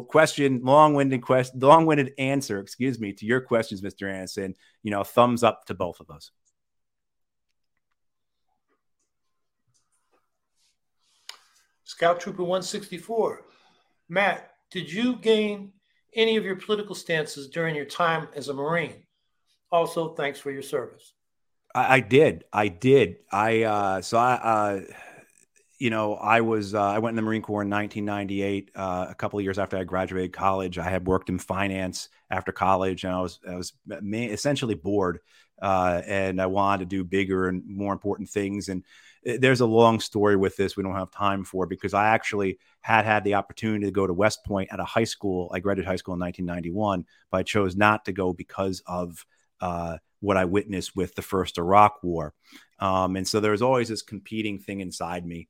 question, long-winded answer, to your questions, Mr. Anderson, thumbs up to both of us. Scout Trooper 164. Matt, did you gain any of your political stances during your time as a Marine? Also, thanks for your service. I did. I went in the Marine Corps in 1998, a couple of years after I graduated college. I had worked in finance after college, and I was essentially bored, and I wanted to do bigger and more important things. And there's a long story with this we don't have time for, because I actually had the opportunity to go to West Point at a high school. I graduated high school in 1991, but I chose not to go because of what I witnessed with the first Iraq war. And so there was always this competing thing inside me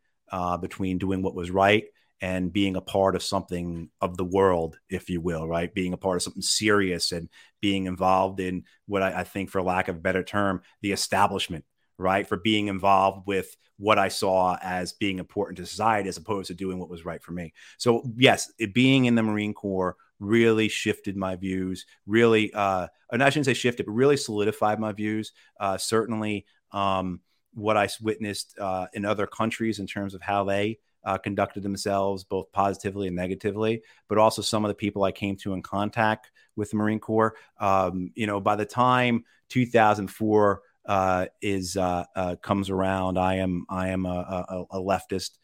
between doing what was right and being a part of something of the world, if you will, right? Being a part of something serious and being involved in what I think, for lack of a better term, the establishment, right, for being involved with what I saw as being important to society as opposed to doing what was right for me. So, yes, being in the Marine Corps really shifted my views, really, and I shouldn't say shifted, but really solidified my views. Certainly what I witnessed in other countries in terms of how they conducted themselves, both positively and negatively, but also some of the people I came to in contact with the Marine Corps. You know, by the time 2004 comes around, I am a leftist.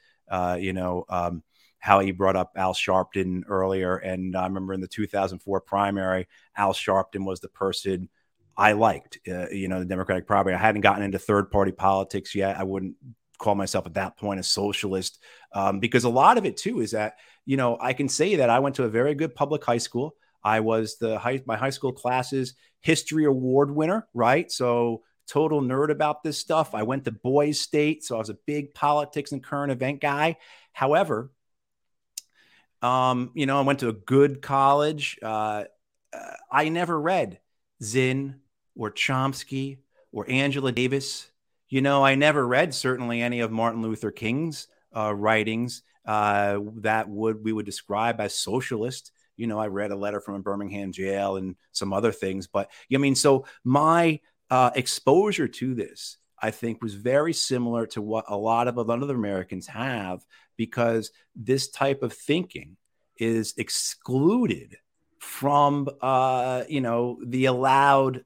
Howie brought up Al Sharpton earlier, and I remember in the 2004 primary, Al Sharpton was the person I liked. The Democratic primary. I hadn't gotten into third party politics yet. I wouldn't call myself at that point a socialist, because a lot of it too is that, you know, I can say that I went to a very good public high school. I was my high school class's history award winner, right? So total nerd about this stuff. I went to Boys State, so I was a big politics and current event guy. However, I went to a good college. I never read Zinn or Chomsky or Angela Davis. You know, I never read certainly any of Martin Luther King's writings that we would describe as socialist. You know, I read a letter from a Birmingham jail and some other things. But, I mean, so my exposure to this, I think, was very similar to what a lot of other Americans have, because this type of thinking is excluded from, the allowed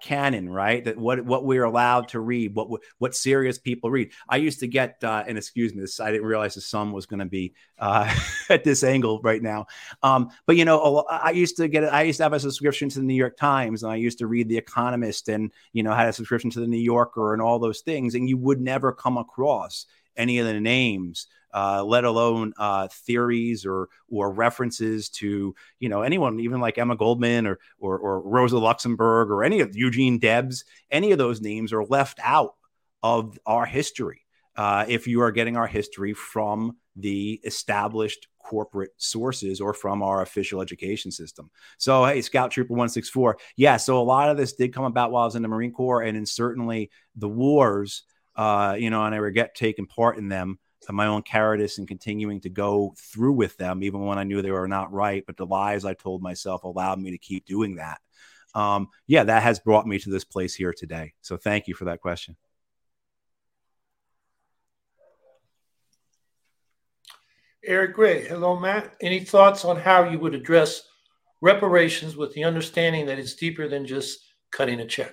canon, right? That what we're allowed to read, what serious people read. I used to get, and excuse me, this, I didn't realize the sun was going to be at this angle right now. But, you know, I used to have a subscription to the New York Times, and I used to read The Economist, and, you know, had a subscription to the New Yorker and all those things. And you would never come across any of the names, let alone theories or references to, you know, anyone, even like Emma Goldman or Rosa Luxemburg or any of Eugene Debs. Any of those names are left out of our history if you are getting our history from the established corporate sources or from our official education system. So, hey, Scout Trooper 164. Yeah, so a lot of this did come about while I was in the Marine Corps and in certainly the wars, and I regret taking part in them, my own cowardice and continuing to go through with them, even when I knew they were not right. But the lies I told myself allowed me to keep doing that. That has brought me to this place here today. So thank you for that question. Eric Gray. Hello, Matt. Any thoughts on how you would address reparations with the understanding that it's deeper than just cutting a check?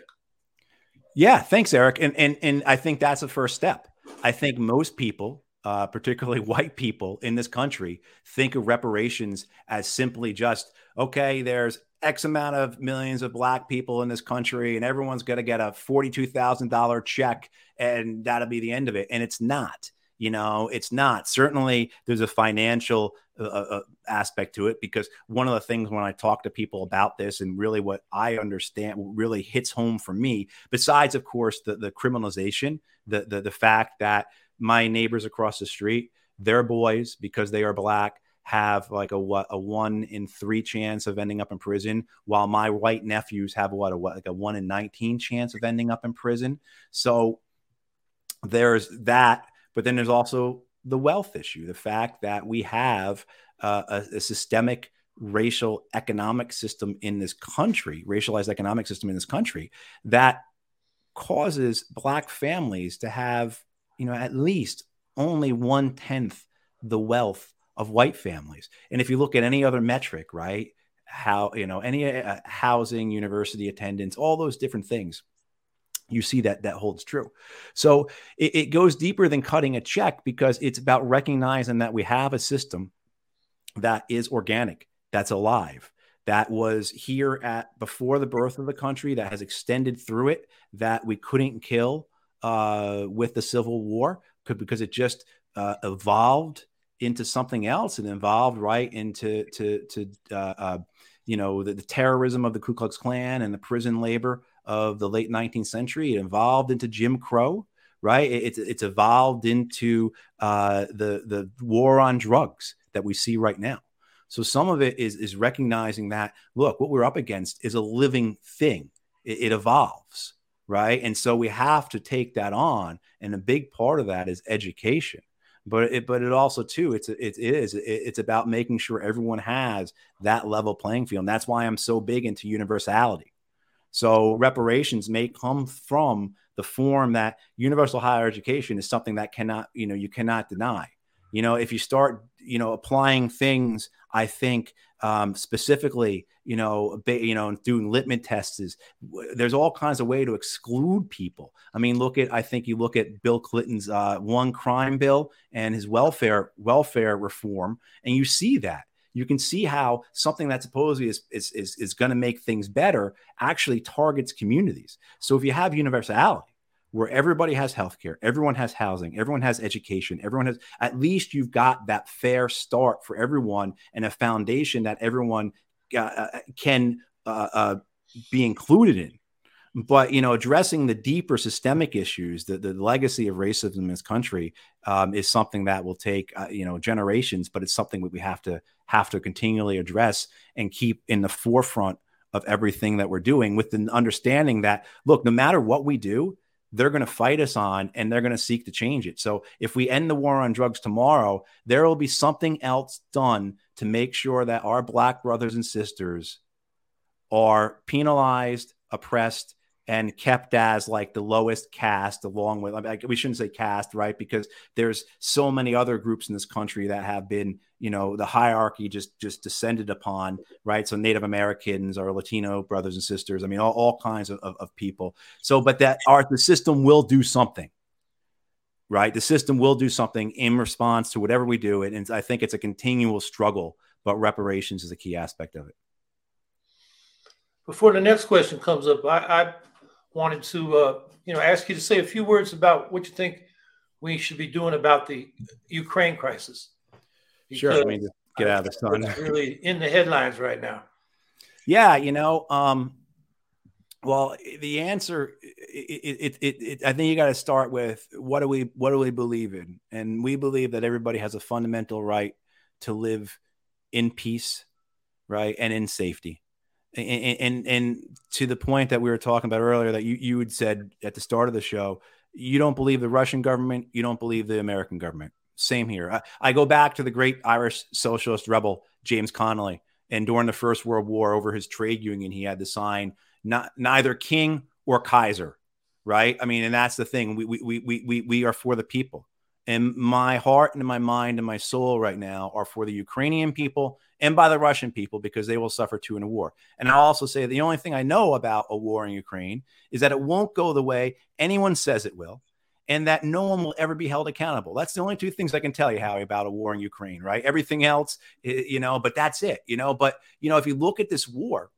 Yeah, thanks, Eric. And I think that's the first step. I think most people, particularly white people in this country, think of reparations as simply just, okay, there's X amount of millions of black people in this country and everyone's going to get a $42,000 check and that'll be the end of it. And it's not. You know, it's not. Certainly there's a financial aspect to it, because one of the things when I talk to people about this, and really what I understand, what really hits home for me, besides, of course, the criminalization, the fact that my neighbors across the street, their boys, because they are black, have like a 1 in 3 chance of ending up in prison, while my white nephews have a 1 in 19 chance of ending up in prison. So there's that. But then there's also the wealth issue, the fact that we have a systemic racial economic system in this country, racialized economic system in this country, that causes black families to have, you know, at least only 1/10 the wealth of white families. And if you look at any other metric, right, how, you know, any housing, university attendance, all those different things, you see that holds true. So it goes deeper than cutting a check, because it's about recognizing that we have a system that is organic, that's alive, that was here at before the birth of the country, that has extended through it, that we couldn't kill with the Civil War, because it just evolved into something else and evolved right into the terrorism of the Ku Klux Klan and the prison labor of the late 19th century. It evolved into Jim Crow, right? It's evolved into the war on drugs that we see right now. So some of it is recognizing that, look, what we're up against is a living thing. It evolves, right? And so we have to take that on, and a big part of that is education. But it also too, it's about making sure everyone has that level playing field, and that's why I'm so big into universality. So reparations may come from the form that universal higher education is something that cannot, you cannot deny. If you start, applying things, I think specifically, and doing litmus tests, there's all kinds of way to exclude people. I mean, I think you look at Bill Clinton's one crime bill and his welfare reform, and you see that. You can see how something that supposedly is going to make things better actually targets communities. So if you have universality, where everybody has healthcare, everyone has housing, everyone has education, everyone has, at least you've got that fair start for everyone and a foundation that everyone can be included in. But, addressing the deeper systemic issues, the legacy of racism in this country is something that will take, generations, but it's something that we have to continually address and keep in the forefront of everything that we're doing, with the understanding that, look, no matter what we do, they're going to fight us on, and they're going to seek to change it. So if we end the war on drugs tomorrow, there will be something else done to make sure that our Black brothers and sisters are penalized, oppressed, and kept as like the lowest caste, along with, we shouldn't say caste, right? Because there's so many other groups in this country that have been, the hierarchy just descended upon, right? So Native Americans or Latino brothers and sisters, all kinds of people. So, but the system will do something, right? The system will do something in response to whatever we do. And I think it's a continual struggle, but reparations is a key aspect of it. Before the next question comes up, I wanted to, ask you to say a few words about what you think we should be doing about the Ukraine crisis. Sure, let me just get out of the sun. It's really in the headlines right now. Yeah, well, the answer, I think you got to start with what do we believe in, and we believe that everybody has a fundamental right to live in peace, right, and in safety. And to the point that we were talking about earlier, that you had said at the start of the show, you don't believe the Russian government, you don't believe the American government. Same here. I go back to the great Irish socialist rebel, James Connolly. And during the First World War, over his trade union, he had the sign, neither king or Kaiser, right? And that's the thing. We are for the people. And my heart and my mind and my soul right now are for the Ukrainian people and by the Russian people, because they will suffer too in a war. And I'll also say the only thing I know about a war in Ukraine is that it won't go the way anyone says it will, and that no one will ever be held accountable. That's the only two things I can tell you, Howie, about a war in Ukraine, right? Everything else, but that's it, But, if you look at this war,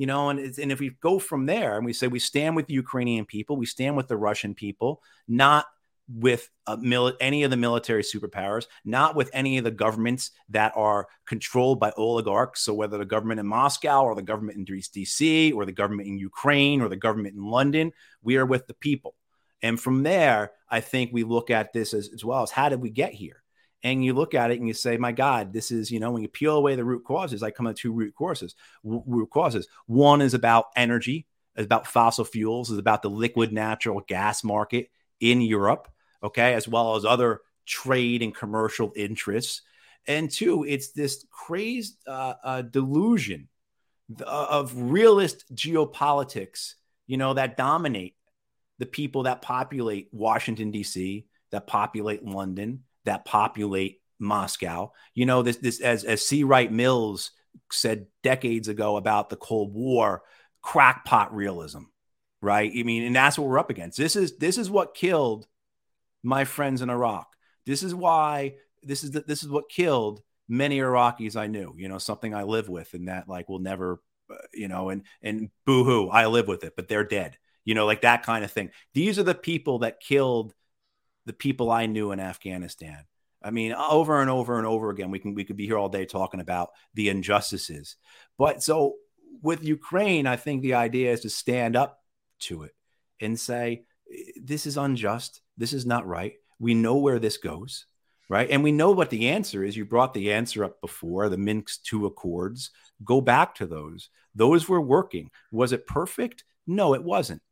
and if we go from there and we say we stand with the Ukrainian people, we stand with the Russian people, not with any of the military superpowers, not with any of the governments that are controlled by oligarchs. So whether the government in Moscow or the government in DC or the government in Ukraine or the government in London, we are with the people. And from there, I think we look at this as well as how did we get here? And you look at it and you say, my God, this is, when you peel away the root causes, I come at two root causes. One is about energy, is about fossil fuels, is about the liquid natural gas market in Europe. Okay, as well as other trade and commercial interests. And two, it's this crazed delusion of realist geopolitics, that dominate the people that populate Washington, D.C., that populate London, that populate Moscow. This as C. Wright Mills said decades ago about the Cold War, crackpot realism, right? And that's what we're up against. This is what killed my friends in Iraq. This is what killed many Iraqis I knew, something I live with, and that will never, and boohoo, I live with it, but they're dead, that kind of thing. These are the people that killed the people I knew in Afghanistan. Over and over and over again, we could be here all day talking about the injustices. But so with Ukraine, I think the idea is to stand up to it and say, this is unjust. This is not right. We know where this goes, right? And we know what the answer is. You brought the answer up before, the Minsk II Accords. Go back to those. Those were working. Was it perfect? No, it wasn't.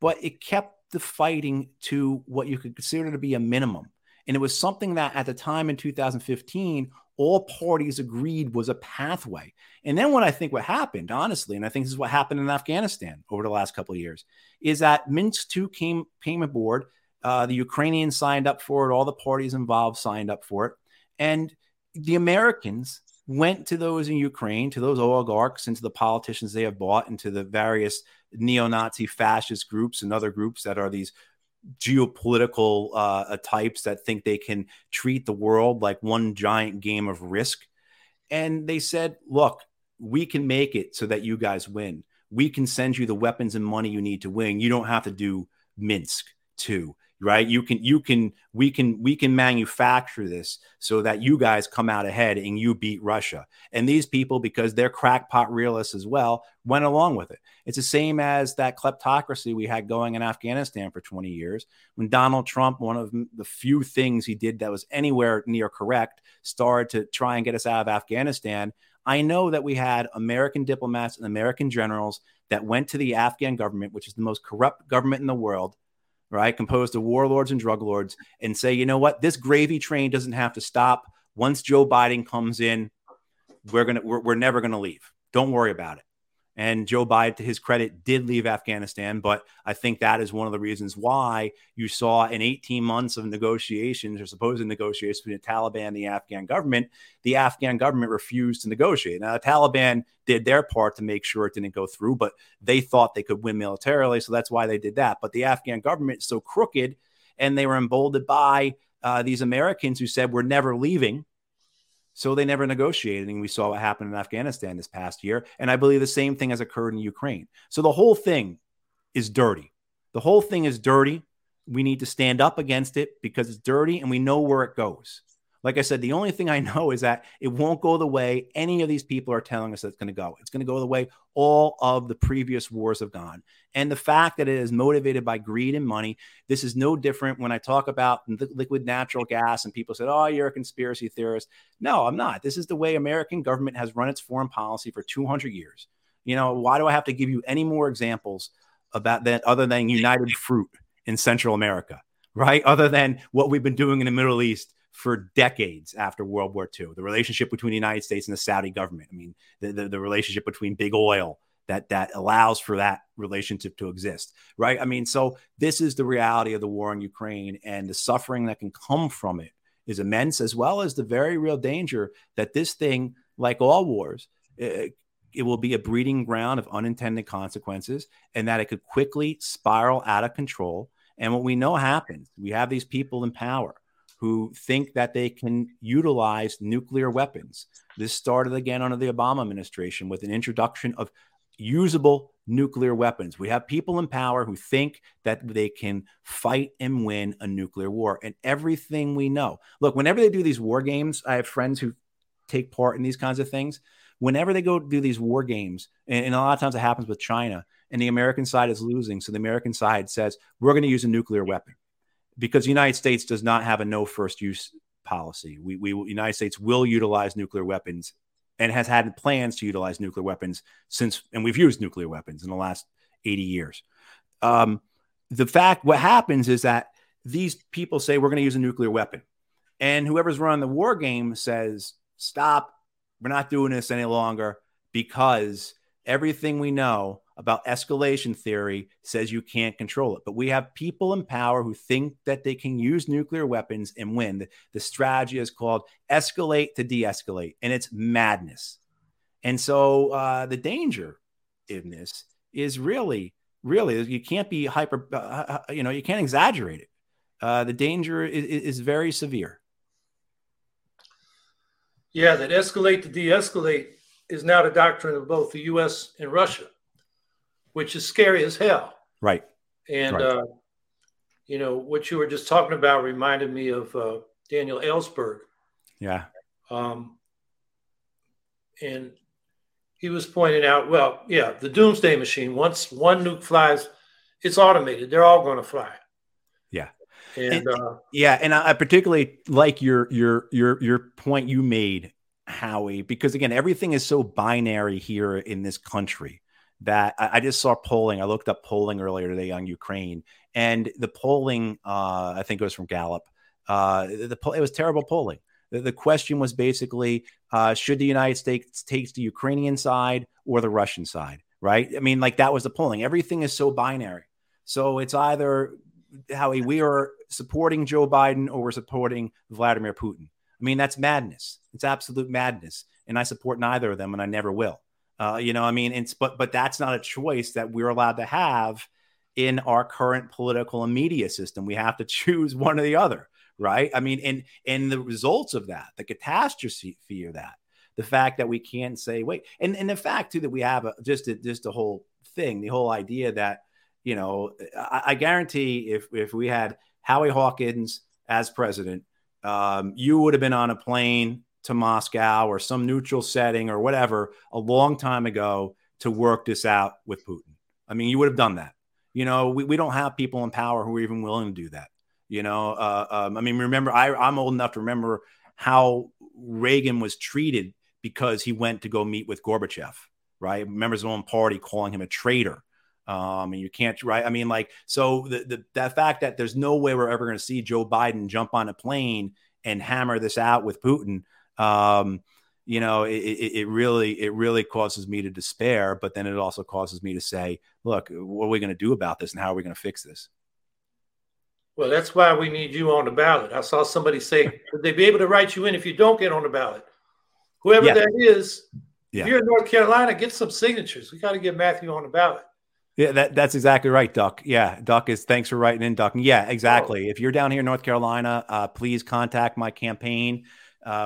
but it kept the fighting to what you could consider to be a minimum. And it was something that at the time in 2015, all parties agreed was a pathway. And then what I think what happened, honestly, and I think this is what happened in Afghanistan over the last couple of years, is that Minsk II came aboard. The Ukrainians signed up for it. All the parties involved signed up for it. And the Americans went to those in Ukraine, to those oligarchs and to the politicians they have bought and to the various neo-Nazi fascist groups and other groups that are these geopolitical types that think they can treat the world like one giant game of Risk. And they said, look, we can make it so that you guys win. We can send you the weapons and money you need to win. You don't have to do Minsk II, right? We can manufacture this so that you guys come out ahead and you beat Russia. And these people, because they're crackpot realists as well, went along with it. It's the same as that kleptocracy we had going in Afghanistan for 20 years when Donald Trump, one of the few things he did that was anywhere near correct, started to try and get us out of Afghanistan. I know that we had American diplomats and American generals that went to the Afghan government, which is the most corrupt government in the world, right, composed of warlords and drug lords, and say, you know what, this gravy train doesn't have to stop. Once Joe Biden comes in, we're never gonna leave. Don't worry about it. And Joe Biden, to his credit, did leave Afghanistan, but I think that is one of the reasons why you saw in 18 months of negotiations or supposed negotiations between the Taliban and the Afghan government refused to negotiate. Now, the Taliban did their part to make sure it didn't go through, but they thought they could win militarily, so that's why they did that. But the Afghan government is so crooked, and they were emboldened by these Americans who said, we're never leaving. So they never negotiated, and we saw what happened in Afghanistan this past year. And I believe the same thing has occurred in Ukraine. So the whole thing is dirty. The whole thing is dirty. We need to stand up against it because it's dirty, and we know where it goes. Like I said, the only thing I know is that it won't go the way any of these people are telling us that's going to go. It's going to go the way all of the previous wars have gone. And the fact that it is motivated by greed and money, this is no different when I talk about liquid natural gas and people said, oh, you're a conspiracy theorist. No, I'm not. This is the way American government has run its foreign policy for 200 years. You know, why do I have to give you any more examples about that other than United Fruit in Central America, right? Other than what we've been doing in the Middle East for decades after World War II, the relationship between the United States and the Saudi government. I mean, the relationship between big oil that allows for that relationship to exist, right? I mean, so this is the reality of the war in Ukraine, and the suffering that can come from it is immense, as well as the very real danger that this thing, like all wars, it will be a breeding ground of unintended consequences, and that it could quickly spiral out of control. And what we know happens, we have these people in power who think that they can utilize nuclear weapons. This started again under the Obama administration with an introduction of usable nuclear weapons. We have people in power who think that they can fight and win a nuclear war. And everything we know, look, whenever they do these war games, I have friends who take part in these kinds of things. Whenever they go do these war games, and a lot of times it happens with China, and the American side is losing. So the American side says, we're going to use a nuclear weapon. Because the United States does not have a no first use policy. The United States will utilize nuclear weapons and has had plans to utilize nuclear weapons since, and we've used nuclear weapons in the last 80 years. What happens is that these people say, we're going to use a nuclear weapon. And whoever's running the war game says, stop, we're not doing this any longer, because everything we know about escalation theory says you can't control it. But we have people in power who think that they can use nuclear weapons and win. The strategy is called escalate to de-escalate, and it's madness. And so the danger in this is really, really, you can't be you can't exaggerate it. The danger is very severe. Yeah, that escalate to de-escalate is now the doctrine of both the U.S. and Russia, which is scary as hell. Right. And, right. What you were just talking about reminded me of Daniel Ellsberg. Yeah. And he was pointing out, the doomsday machine, once one nuke flies, it's automated. They're all going to fly. Yeah. And I particularly like your point you made, Howie, because, again, everything is so binary here in this country. that I just saw polling. I looked up polling earlier today on Ukraine, and the polling, I think it was from Gallup. It was terrible polling. The question was basically, should the United States take the Ukrainian side or the Russian side, right? I mean, like, that was the polling. Everything is so binary. So it's either, Howie, we are supporting Joe Biden or we're supporting Vladimir Putin. I mean, that's madness. It's absolute madness. And I support neither of them, and I never will. You know, I mean, it's, but that's not a choice that we're allowed to have in our current political and media system. We have to choose one or the other. Right. I mean, and the results of that, the catastrophe of that, the fact that we can't say, wait, and the fact, too, that we have just the whole thing, the whole idea that, you know, I guarantee if we had Howie Hawkins as president, you would have been on a plane to Moscow or some neutral setting or whatever a long time ago to work this out with Putin. I mean, you would have done that. You know, we don't have people in power who are even willing to do that. You know, I mean, remember, I'm old enough to remember how Reagan was treated because he went to go meet with Gorbachev, right? Remember his own party calling him a traitor. And you can't, right? I mean, like, so the fact that there's no way we're ever going to see Joe Biden jump on a plane and hammer this out with Putin, you know, it really causes me to despair. But then it also causes me to say, look, what are we going to do about this, and how are we going to fix this? Well, that's why we need you on the ballot. I saw somebody say, would they be able to write you in if you don't get on the ballot? Whoever that is, if you're in North Carolina, get some signatures. We got to get Matthew on the ballot. Yeah, that's exactly right, Duck. Yeah, Duck is, thanks for writing in, Duck. Yeah, exactly. Oh. If you're down here in North Carolina, please contact my campaign.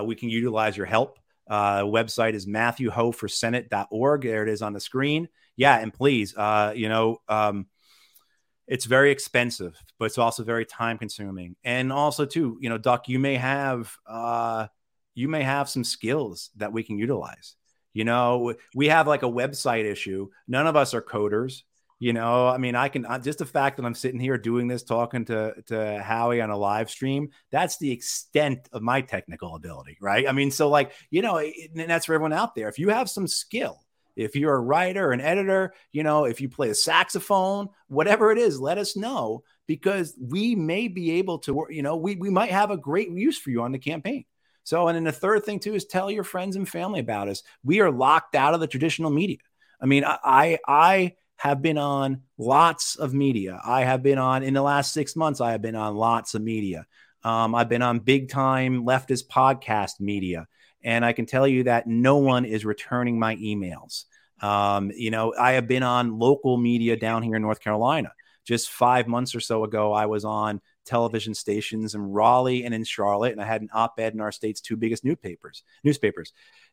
We can utilize your help. Website is MatthewHohForSenate.org. There it is on the screen. Yeah, and please, you know, it's very expensive, but it's also very time consuming. And also, too, you know, Duck, you may have some skills that we can utilize. You know, we have like a website issue. None of us are coders. You know, I mean, just the fact that I'm sitting here doing this, talking to Howie on a live stream, that's the extent of my technical ability. Right. I mean, so, like, you know, and that's for everyone out there. If you have some skill, if you're a writer, an editor, you know, if you play a saxophone, whatever it is, let us know, because we may be able to, you know, we might have a great use for you on the campaign. So, and then the third thing, too, is tell your friends and family about us. We are locked out of the traditional media. I mean, I have been on lots of media. I have been on, in the last 6 months, I have been on lots of media. I've been on big time leftist podcast media. And I can tell you that no one is returning my emails. You know, I have been on local media down here in North Carolina. Just 5 months or so ago, I was on television stations in Raleigh and in Charlotte, and I had an op-ed in our state's two biggest newspapers.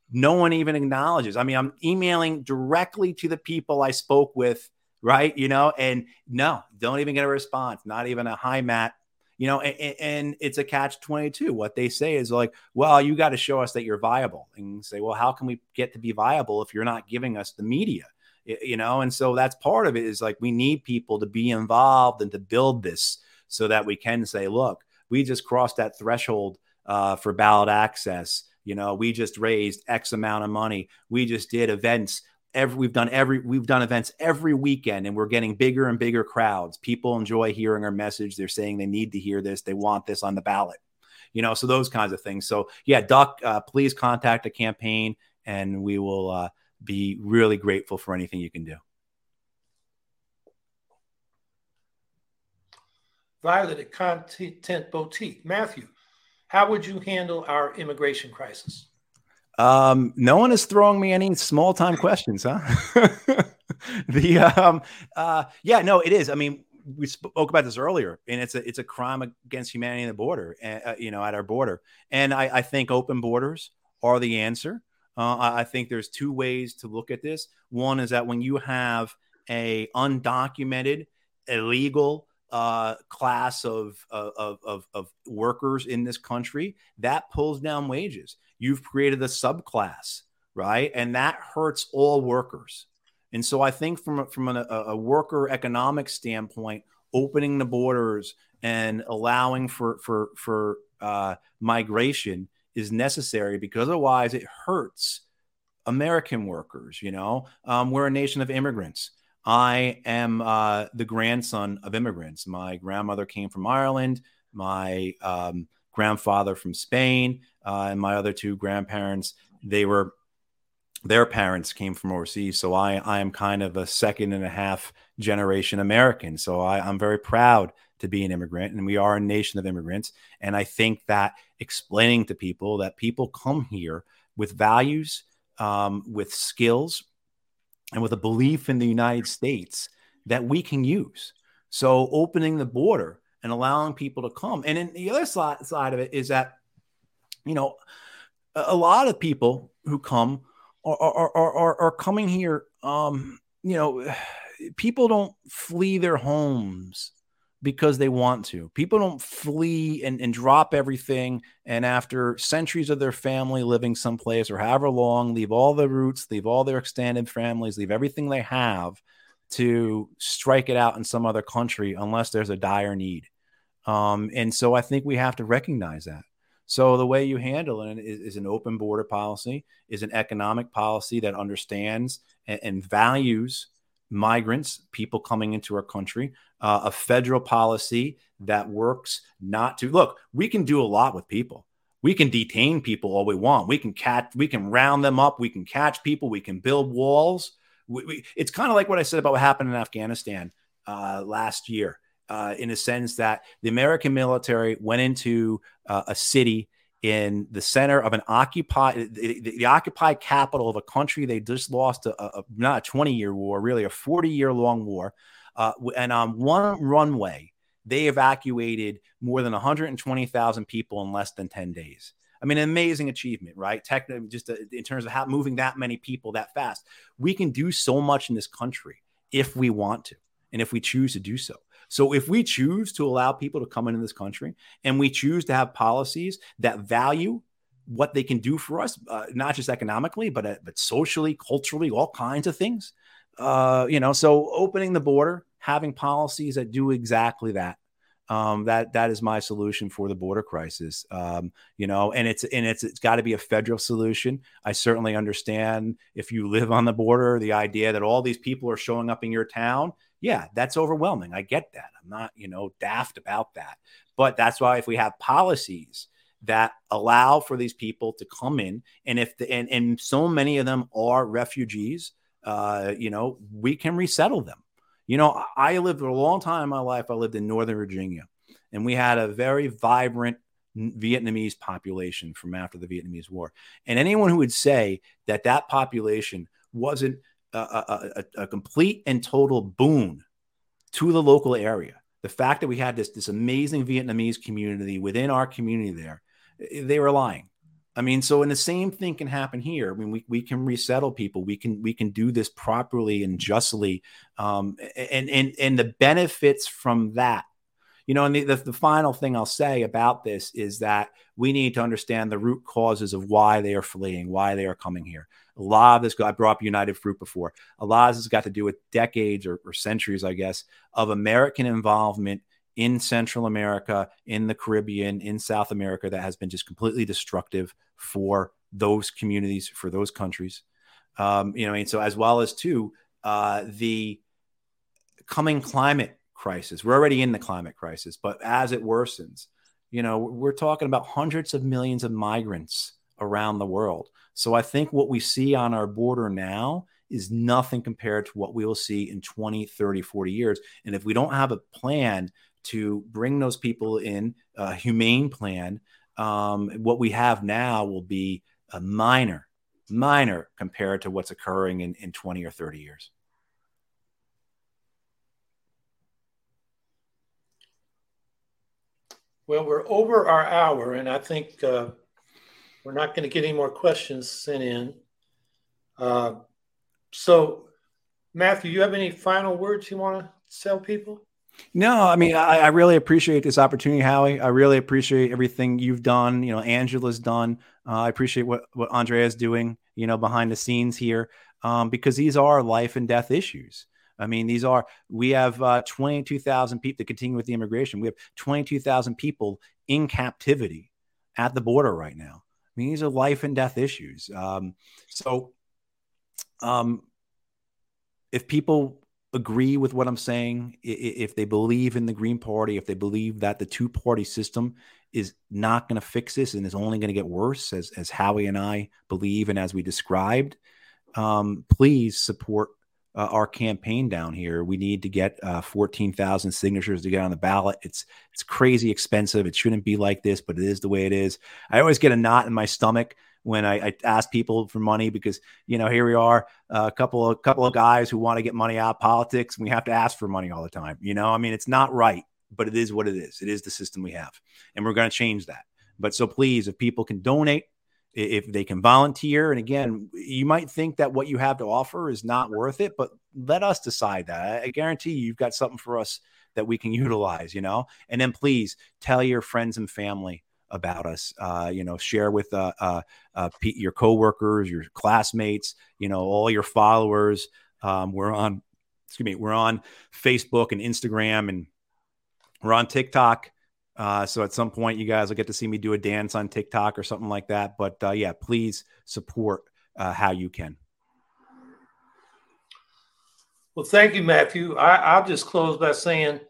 No one even acknowledges. I mean, I'm emailing directly to the people I spoke with, right? You know, and no, don't even get a response. Not even a hi, Matt. You know, and it's a catch-22. What they say is like, well, you got to show us that you're viable. And you say, well, how can we get to be viable if you're not giving us the media? You know, and so that's part of it, is like, we need people to be involved and to build this so that we can say, look, we just crossed that threshold for ballot access. You know, we just raised X amount of money. We just did events. We've done events every weekend, and we're getting bigger and bigger crowds. People enjoy hearing our message. They're saying they need to hear this. They want this on the ballot, you know, so those kinds of things. So yeah, Doc, please contact the campaign, and we will be really grateful for anything you can do. Violet at Content Boutique. Matthew, how would you handle our immigration crisis? No one is throwing me any small time questions, huh? It is. I mean, we spoke about this earlier, and it's a crime against humanity in the border, you know, at our border. And I think open borders are the answer. I think there's two ways to look at this. One is that when you have a undocumented, illegal class of workers in this country, that pulls down wages. You've created a subclass, right? And that hurts all workers. And so I think from a worker economic standpoint, opening the borders and allowing for migration is necessary, because otherwise it hurts American workers, you know, we're a nation of immigrants. I am the grandson of immigrants. My grandmother came from Ireland, my grandfather from Spain, and my other two grandparents, their parents came from overseas. So I am kind of a second and a half generation American. So I'm very proud to be an immigrant, and we are a nation of immigrants. And I think that explaining to people that people come here with values, with skills, and with a belief in the United States that we can use. So opening the border and allowing people to come. And then the other side of it is that, you know, a lot of people who come are coming here. You know, people don't flee their homes because they want to. People don't flee and drop everything, and after centuries of their family living someplace or however long, leave all their roots, leave all their extended families, leave everything they have to strike it out in some other country unless there's a dire need. And so I think we have to recognize that. So the way you handle it is an open border policy, is an economic policy that understands and values migrants, people coming into our country, a federal policy that works not to look, we can do a lot with people. We can detain people all we want. We can round them up. We can catch people. We can build walls. It's kind of like what I said about what happened in Afghanistan last year, in a sense that the American military went into a city in the center of an occupied, the occupied capital of a country. They just lost a not a 20-year war, really a 40-year long war. And on one runway, they evacuated more than 120,000 people in less than 10 days. I mean, an amazing achievement, right? Just in terms of how moving that many people that fast. We can do so much in this country if we want to, and if we choose to do so. So if we choose to allow people to come into this country, and we choose to have policies that value what they can do for us, not just economically, but socially, culturally, all kinds of things, you know, so opening the border, having policies that do exactly that, that is my solution for the border crisis, you know, and it's got to be a federal solution. I certainly understand if you live on the border, the idea that all these people are showing up in your town. Yeah, that's overwhelming. I get that. I'm not, you know, daft about that. But that's why if we have policies that allow for these people to come in, and if and so many of them are refugees, you know, we can resettle them. You know, I lived a long time in my life. I lived in Northern Virginia, and we had a very vibrant Vietnamese population from after the Vietnamese War. And anyone who would say that that population wasn't a complete and total boon to the local area. The fact that we had this amazing Vietnamese community within our community there, they were lying. I mean, so and the same thing can happen here. I mean, we can resettle people. We can do this properly and justly, and the benefits from that. You know, and the final thing I'll say about this is that we need to understand the root causes of why they are fleeing, why they are coming here. A lot of this, I brought up United Fruit before. A lot of this has got to do with decades or centuries, I guess, of American involvement in Central America, in the Caribbean, in South America that has been just completely destructive for those communities, for those countries. You know, and so as well as too, the coming climate crisis. We're already in the climate crisis, but as it worsens, you know, we're talking about hundreds of millions of migrants around the world. So I think what we see on our border now is nothing compared to what we will see in 20, 30, 40 years. And if we don't have a plan to bring those people in, a humane plan, what we have now will be a minor compared to what's occurring in 20 or 30 years. Well, we're over our hour, and I think we're not going to get any more questions sent in. So, Matthew, you have any final words you want to tell people? No, I mean, I really appreciate this opportunity, Howie. I really appreciate everything you've done. You know, Angela's done. I appreciate what Andrea's doing, you know, behind the scenes here, because these are life and death issues. I mean, we have 22,000 people to continue with the immigration. We have 22,000 people in captivity at the border right now. I mean, these are life and death issues. So if people agree with what I'm saying, if they believe in the Green Party, if they believe that the two-party system is not going to fix this and is only going to get worse, as Howie and I believe and as we described, please support our campaign down here. We need to get 14,000 signatures to get on the ballot. It's crazy expensive. It shouldn't be like this, but it is the way it is. I always get a knot in my stomach when I ask people for money because, you know, here we are, a couple of guys who want to get money out of politics, and we have to ask for money all the time. You know, I mean, it's not right, but it is what it is. It is the system we have, and we're going to change that. But so please, if people can donate, if they can volunteer. And again, you might think that what you have to offer is not worth it, but let us decide that. I guarantee you've got something for us that we can utilize, you know, and then please tell your friends and family about us, you know, share with your coworkers, your classmates, you know, all your followers. We're on Facebook and Instagram, and we're on TikTok. So at some point, you guys will get to see me do a dance on TikTok or something like that. But yeah, please support how you can. Well, thank you, Matthew. I'll just close by saying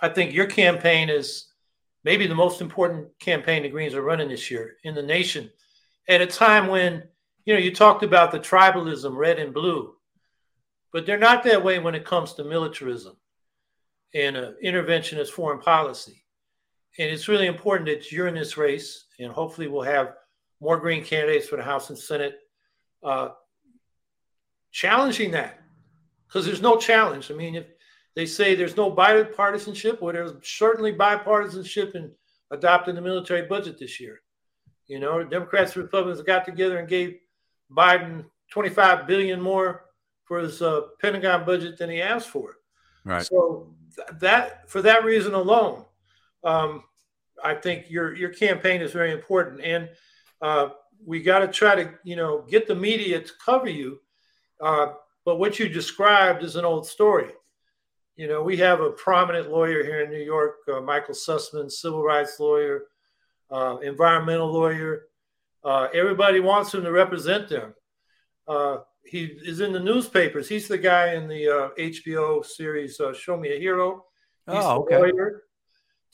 I think your campaign is maybe the most important campaign the Greens are running this year in the nation, at a time when, you know, you talked about the tribalism, red and blue, but they're not that way when it comes to militarism and interventionist foreign policy. And it's really important that you're in this race, and hopefully we'll have more Green candidates for the House and Senate challenging that, because there's no challenge. I mean, if they say there's no bipartisanship, well, there's certainly bipartisanship in adopting the military budget this year. You know, Democrats and Republicans got together and gave Biden $25 billion more for his Pentagon budget than he asked for. Right. So that, for that reason alone, I think your campaign is very important, and we got to try to, you know, get the media to cover you. But what you described is an old story. You know, we have a prominent lawyer here in New York, Michael Sussman, civil rights lawyer, environmental lawyer. Everybody wants him to represent them. He is in the newspapers. He's the guy in the HBO series Show Me a Hero. He's the lawyer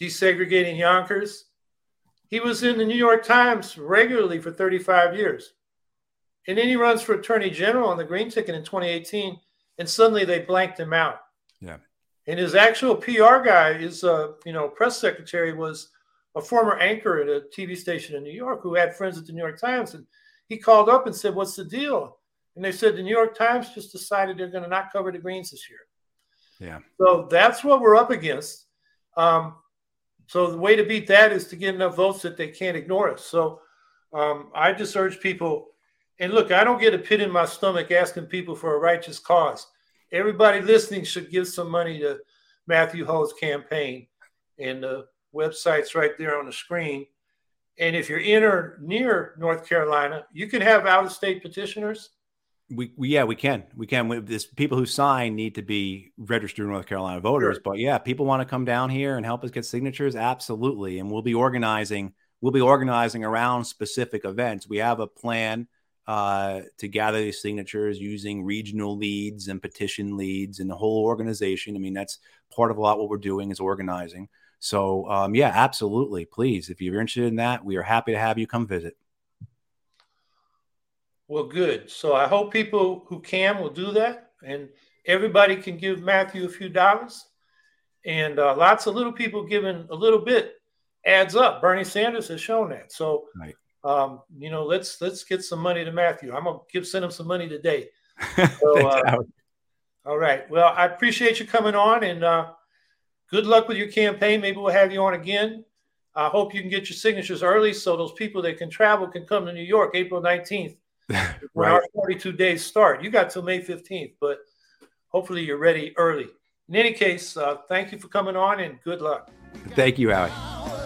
desegregating Yonkers. He was in the New York Times regularly for 35 years. And then he runs for attorney general on the Green ticket in 2018, and suddenly they blanked him out. Yeah. And his actual PR guy, his press secretary, was a former anchor at a TV station in New York who had friends at the New York Times. And he called up and said, "What's the deal?" And they said, "The New York Times just decided they're going to not cover the Greens this year." Yeah. So that's what we're up against. So the way to beat that is to get enough votes that they can't ignore us. So I just urge people, and look, I don't get a pit in my stomach asking people for a righteous cause. Everybody listening should give some money to Matthew Hoh's campaign, and the website's right there on the screen. And if you're in or near North Carolina, you can have out-of-state petitioners. We can. This people who sign need to be registered North Carolina voters. Sure. But yeah, people want to come down here and help us get signatures. Absolutely. And we'll be organizing around specific events. We have a plan to gather these signatures using regional leads and petition leads and the whole organization. I mean, that's part of a lot what we're doing is organizing. So yeah, absolutely. Please, if you're interested in that, we are happy to have you come visit. Well, good. So I hope people who can will do that. And everybody can give Matthew a few dollars. And lots of little people giving a little bit adds up. Bernie Sanders has shown that. So, right. Let's get some money to Matthew. I'm going to send him some money today. So, all right. Well, I appreciate you coming on. And good luck with your campaign. Maybe we'll have you on again. I hope you can get your signatures early so those people that can travel can come to New York April 19th. Right. When our 42 days start, you got till May 15th, but hopefully you're ready early. In any case, thank you for coming on and good luck. Thank you, Howie.